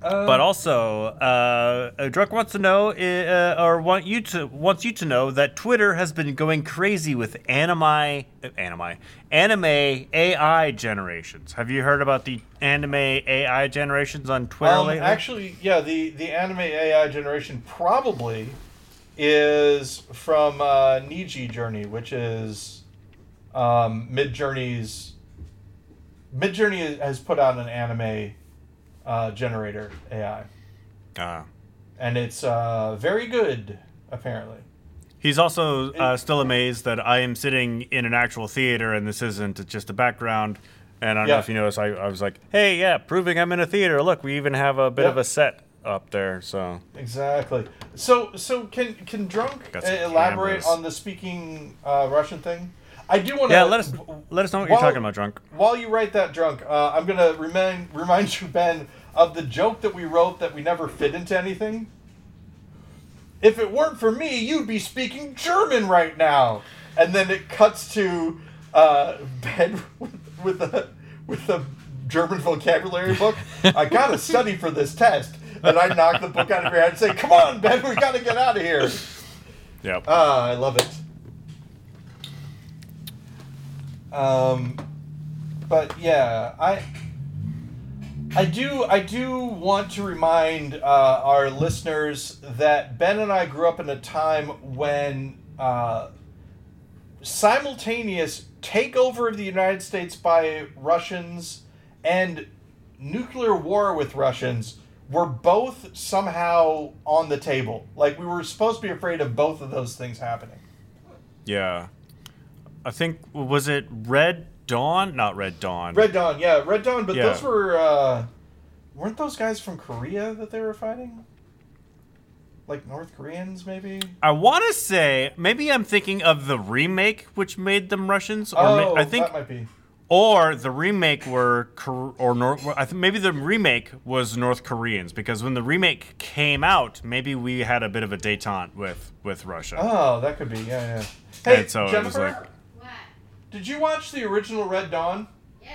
Um, but also, uh, Druck wants to know, uh, or want you to wants you to know that Twitter has been going crazy with anime, anime, anime A I generations. Have you heard about the anime A I generations on Twitter um, lately? Actually, yeah, the, the anime A I generation probably is from uh, Midjourney, which is um, Midjourney's. Midjourney has put out an anime Uh, generator A I. Uh, and it's uh, very good, apparently. He's also uh, still amazed that I am sitting in an actual theater and this isn't just a background. And I don't yeah. know if you noticed, I, I was like, hey, yeah, proving I'm in a theater. Look, we even have a bit yeah. of a set up there. So exactly. So so can can Drunk elaborate cameras. on the speaking uh, Russian thing? I do want to... Yeah, let us, let us know what while, you're talking about, Drunk. While you write that, Drunk, uh, I'm going to remind, remind you, Ben, of the joke that we wrote that we never fit into anything. If it weren't for me, you'd be speaking German right now. And then it cuts to uh, Ben with, with, a, with a German vocabulary book. I got to study for this test. And I knock the book out of your head and say, come on, Ben, we got to get out of here. Yep. Ah, I love it. Um, but yeah, I, I do, I do want to remind uh, our listeners that Ben and I grew up in a time when uh, simultaneous takeover of the United States by Russians and nuclear war with Russians were both somehow on the table. Like, we were supposed to be afraid of both of those things happening. Yeah. I think, was it Red Dawn? Not Red Dawn. Red Dawn, yeah, Red Dawn. But yeah. those were, uh, weren't those guys from Korea that they were fighting? Like North Koreans, maybe? I want to say, maybe I'm thinking of the remake, which made them Russians. Or oh, ma- I think, that might be. Or the remake were, or North, I think maybe the remake was North Koreans, because when the remake came out, maybe we had a bit of a détente with, with Russia. Oh, that could be, yeah, yeah. Hey, and so Jennifer, it was like, what? Did you watch the original Red Dawn? Yes.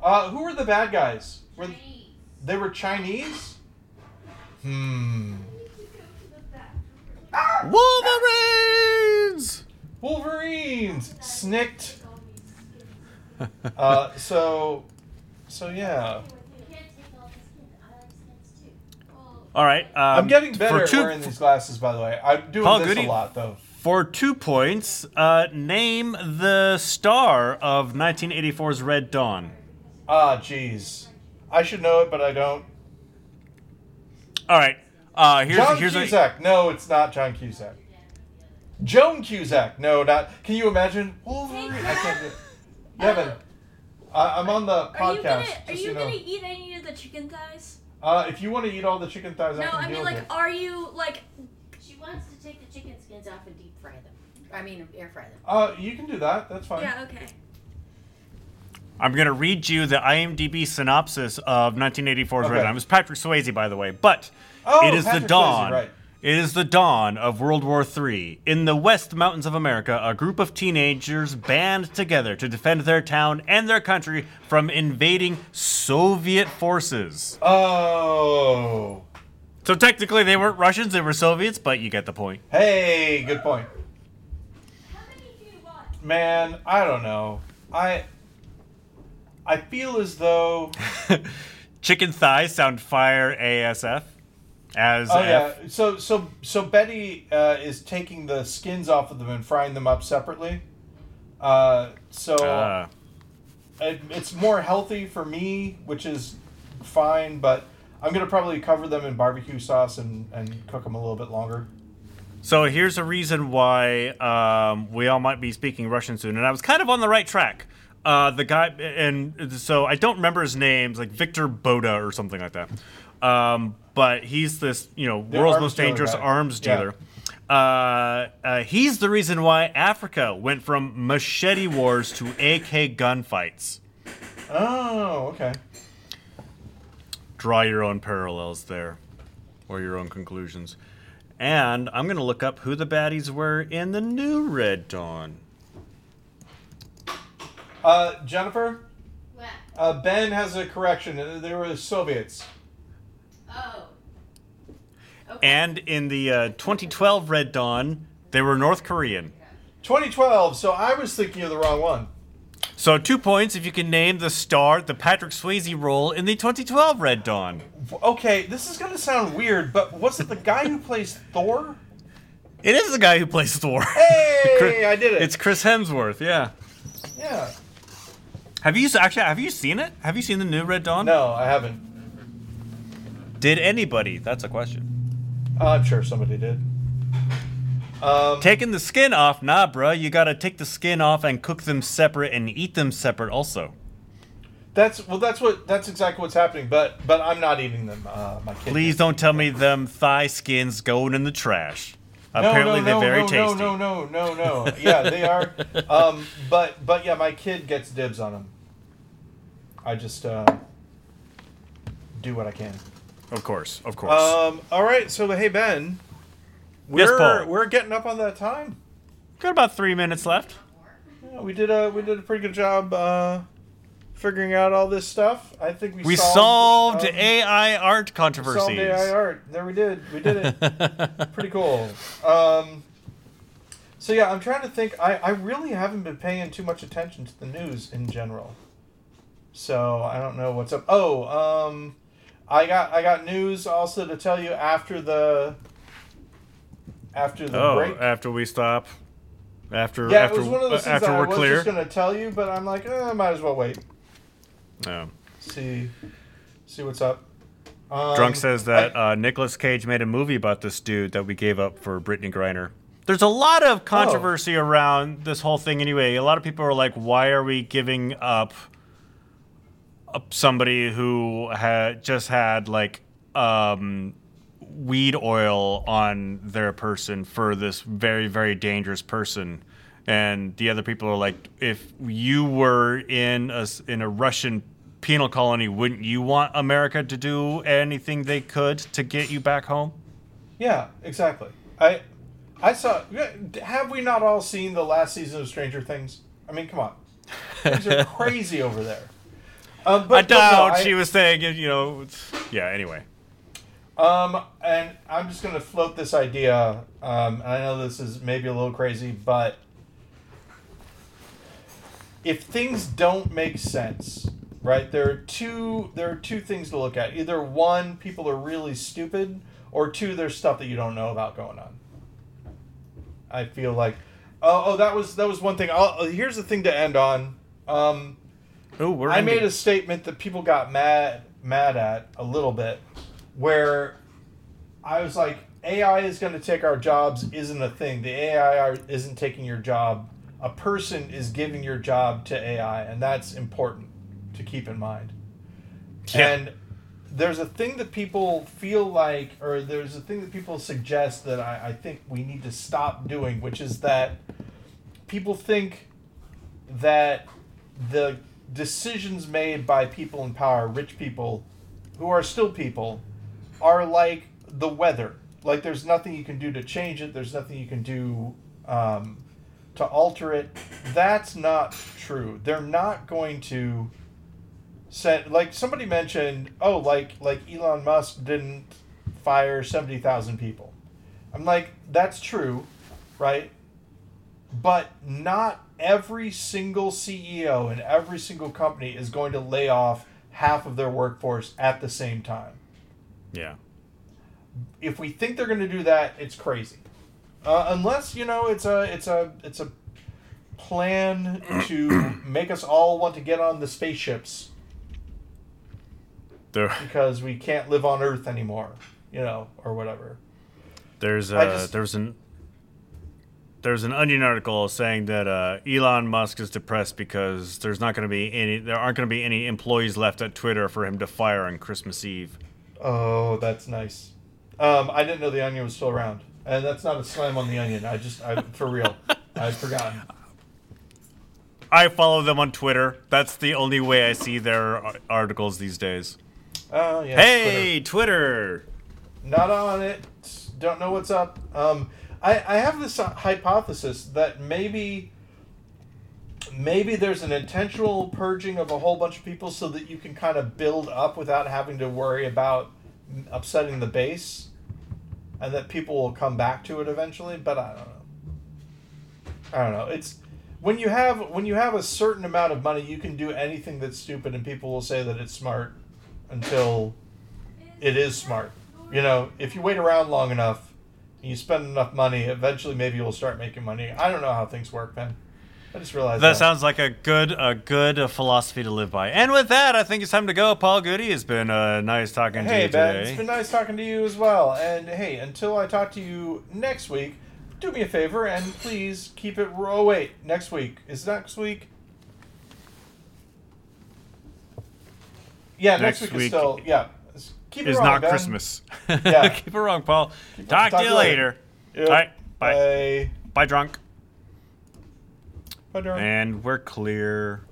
Uh, who were the bad guys? Were Chinese. They were Chinese? Hmm. Wolverines! Wolverines! Snicked. Uh, so, so yeah. All right. Um, I'm getting better at wearing these glasses, by the way. I'm doing Paul this Goody, a lot, though. For two points, uh, name the star of nineteen eighty-four's Red Dawn. Ah, jeez. I should know it, but I don't. All right. Uh, here's, John here's Cusack. A... No, it's not John Cusack. Joan Cusack. No, not. Can you imagine? Wolverine. I can't do it. Devin, uh, I'm on the podcast. Are you going to eat any of the chicken thighs? Uh, if you want to eat all the chicken thighs, no, I can I deal mean, like, with. Are you, like... She wants to take the chicken skins off and deep fry them. I mean, air fry them. Uh, you can do that. That's fine. Yeah, okay. I'm going to read you the IMDb synopsis of nineteen eighty-four's okay. Red Dawn. It was Patrick Swayze, by the way, but oh, it is Patrick the dawn... Swayze, right. It is the dawn of World War Three. In the West Mountains of America, a group of teenagers band together to defend their town and their country from invading Soviet forces. Oh. So technically they weren't Russians, they were Soviets, but you get the point. Hey, good point. How many do you want? Man, I don't know. I I feel as though... Chicken thighs sound fire A S F. As oh F. yeah, so so so Betty uh, is taking the skins off of them and frying them up separately. Uh, so uh. It, it's more healthy for me, which is fine. But I'm gonna probably cover them in barbecue sauce and, and cook them a little bit longer. So here's a reason why um, we all might be speaking Russian soon, and I was kind of on the right track. Uh, the guy, and so I don't remember his name, like Victor Boda or something like that. Um, but he's this, you know, the world's most dangerous guy. arms dealer. Yeah. Uh, uh, he's the reason why Africa went from machete wars to A K gunfights. Oh, okay. Draw your own parallels there, or your own conclusions. And I'm going to look up who the baddies were in the new Red Dawn. Uh, Jennifer? What? Uh, Ben has a correction. They were Soviets. Oh. Okay. And in the uh, twenty twelve Red Dawn, they were North Korean. twenty twelve, so I was thinking of the wrong one. So two points if you can name the star, the Patrick Swayze role in the twenty twelve Red Dawn. Okay, this is going to sound weird, but was it the guy who plays Thor? It is the guy who plays Thor. Hey, Chris, I did it. It's Chris Hemsworth, yeah. Yeah. Have you actually have you seen it? Have you seen the new Red Dawn? No, I haven't. Did anybody? That's a question. Uh, I'm sure somebody did. Um, Taking the skin off? Nah, bro. You gotta take the skin off and cook them separate and eat them separate also. That's well. That's what. That's exactly what's happening. But but I'm not eating them. Uh, my kid. Please don't tell me them thigh skins going in the trash. No, Apparently no, they're no, very no, tasty. No no no no no. Yeah, they are. Um, but but yeah, my kid gets dibs on them. I just uh, do what I can. Of course, of course. Um, all right, so hey Ben, we're yes, Paul. we're getting up on that time. Got about three minutes left. Yeah, we did a we did a pretty good job uh, figuring out all this stuff. I think we we solved, solved um, A I art controversies. We solved A I art. There we did. We did it. Pretty cool. Um, so yeah, I'm trying to think. I, I really haven't been paying too much attention to the news in general. So I don't know what's up. Oh. Um, I got I got news also to tell you after the after the oh, break. After we stop. After yeah, after, it was one of those uh, after we're I was clear. Just gonna tell you, but I'm like, eh, I might as well wait. No. See see what's up. Um, Drunk says that I, uh, Nicolas Cage made a movie about this dude that we gave up for Brittney Griner. There's a lot of controversy oh. around this whole thing anyway. A lot of people are like, why are we giving up somebody who had just had like um, weed oil on their person for this very, very dangerous person And the other people are like, if you were in a, in a Russian penal colony, wouldn't you want America to do anything they could to get you back home? Yeah, exactly. I I saw... Have we not all seen the last season of Stranger Things? I mean, come on. Things are crazy over there. Uh, but, I doubt no, she I, was saying, you know... Yeah, anyway. Um, and I'm just going to float this idea. Um, and I know this is maybe a little crazy, but... If things don't make sense, right, there are two there are two things to look at. Either one, people are really stupid, or two, there's stuff that you don't know about going on. I feel like, oh, oh that was that was one thing. I'll, here's the thing to end on. Um, Ooh, we're I ending. made a statement that people got mad mad at a little bit, where I was like, A I is going to take our jobs isn't a thing. The A I are, isn't taking your job. A person is giving your job to A I, and that's important to keep in mind. Yeah. And there's a thing that people feel like, or there's a thing that people suggest that I, I think we need to stop doing, which is that people think that the decisions made by people in power, rich people, who are still people, are like the weather. Like, there's nothing you can do to change it. There's nothing you can do... Um, to alter it. That's not true. They're not going to send, like somebody mentioned, oh, like like Elon Musk didn't fire seventy thousand people. I'm like, that's true, right? But not every single C E O in every single company is going to lay off half of their workforce at the same time. Yeah. If we think they're going to do that, it's crazy. Uh, unless, you know, it's a it's a it's a plan to make us all want to get on the spaceships there. Because we can't live on Earth anymore, you know, or whatever. There's a, just, there's an there's an Onion article saying that uh, Elon Musk is depressed because there's not going to be any there aren't going to be any employees left at Twitter for him to fire on Christmas Eve. Oh, that's nice. Um, I didn't know the Onion was still around. And that's not a slam on the Onion. I just, I for real, I've forgotten. I follow them on Twitter. That's the only way I see their articles these days. Oh, uh, yeah. Hey, Twitter. Twitter. Not on it. Don't know what's up. Um, I, I have this hypothesis that maybe, maybe there's an intentional purging of a whole bunch of people so that you can kind of build up without having to worry about upsetting the base. And that people will come back to it eventually, but I don't know. I don't know. It's when you have when you have a certain amount of money, you can do anything that's stupid, and people will say that it's smart until it is smart. You know, if you wait around long enough and you spend enough money, eventually maybe you'll start making money. I don't know how things work, man. I just realized that, that sounds like a good a good philosophy to live by. And with that, I think it's time to go. Paul Goody, it's been uh, nice talking hey, to you Ben, today. Hey, Ben, it's been nice talking to you as well. And hey, until I talk to you next week, do me a favor and please keep it... Oh, wait, next week. Is next week... Yeah, next, next week, week is still... Yeah, keep it wrong, not Ben. Christmas. Yeah. Keep it wrong, Paul. Keep talk to you later. later. Yep. All right, bye. Bye, bye drunk. And we're clear.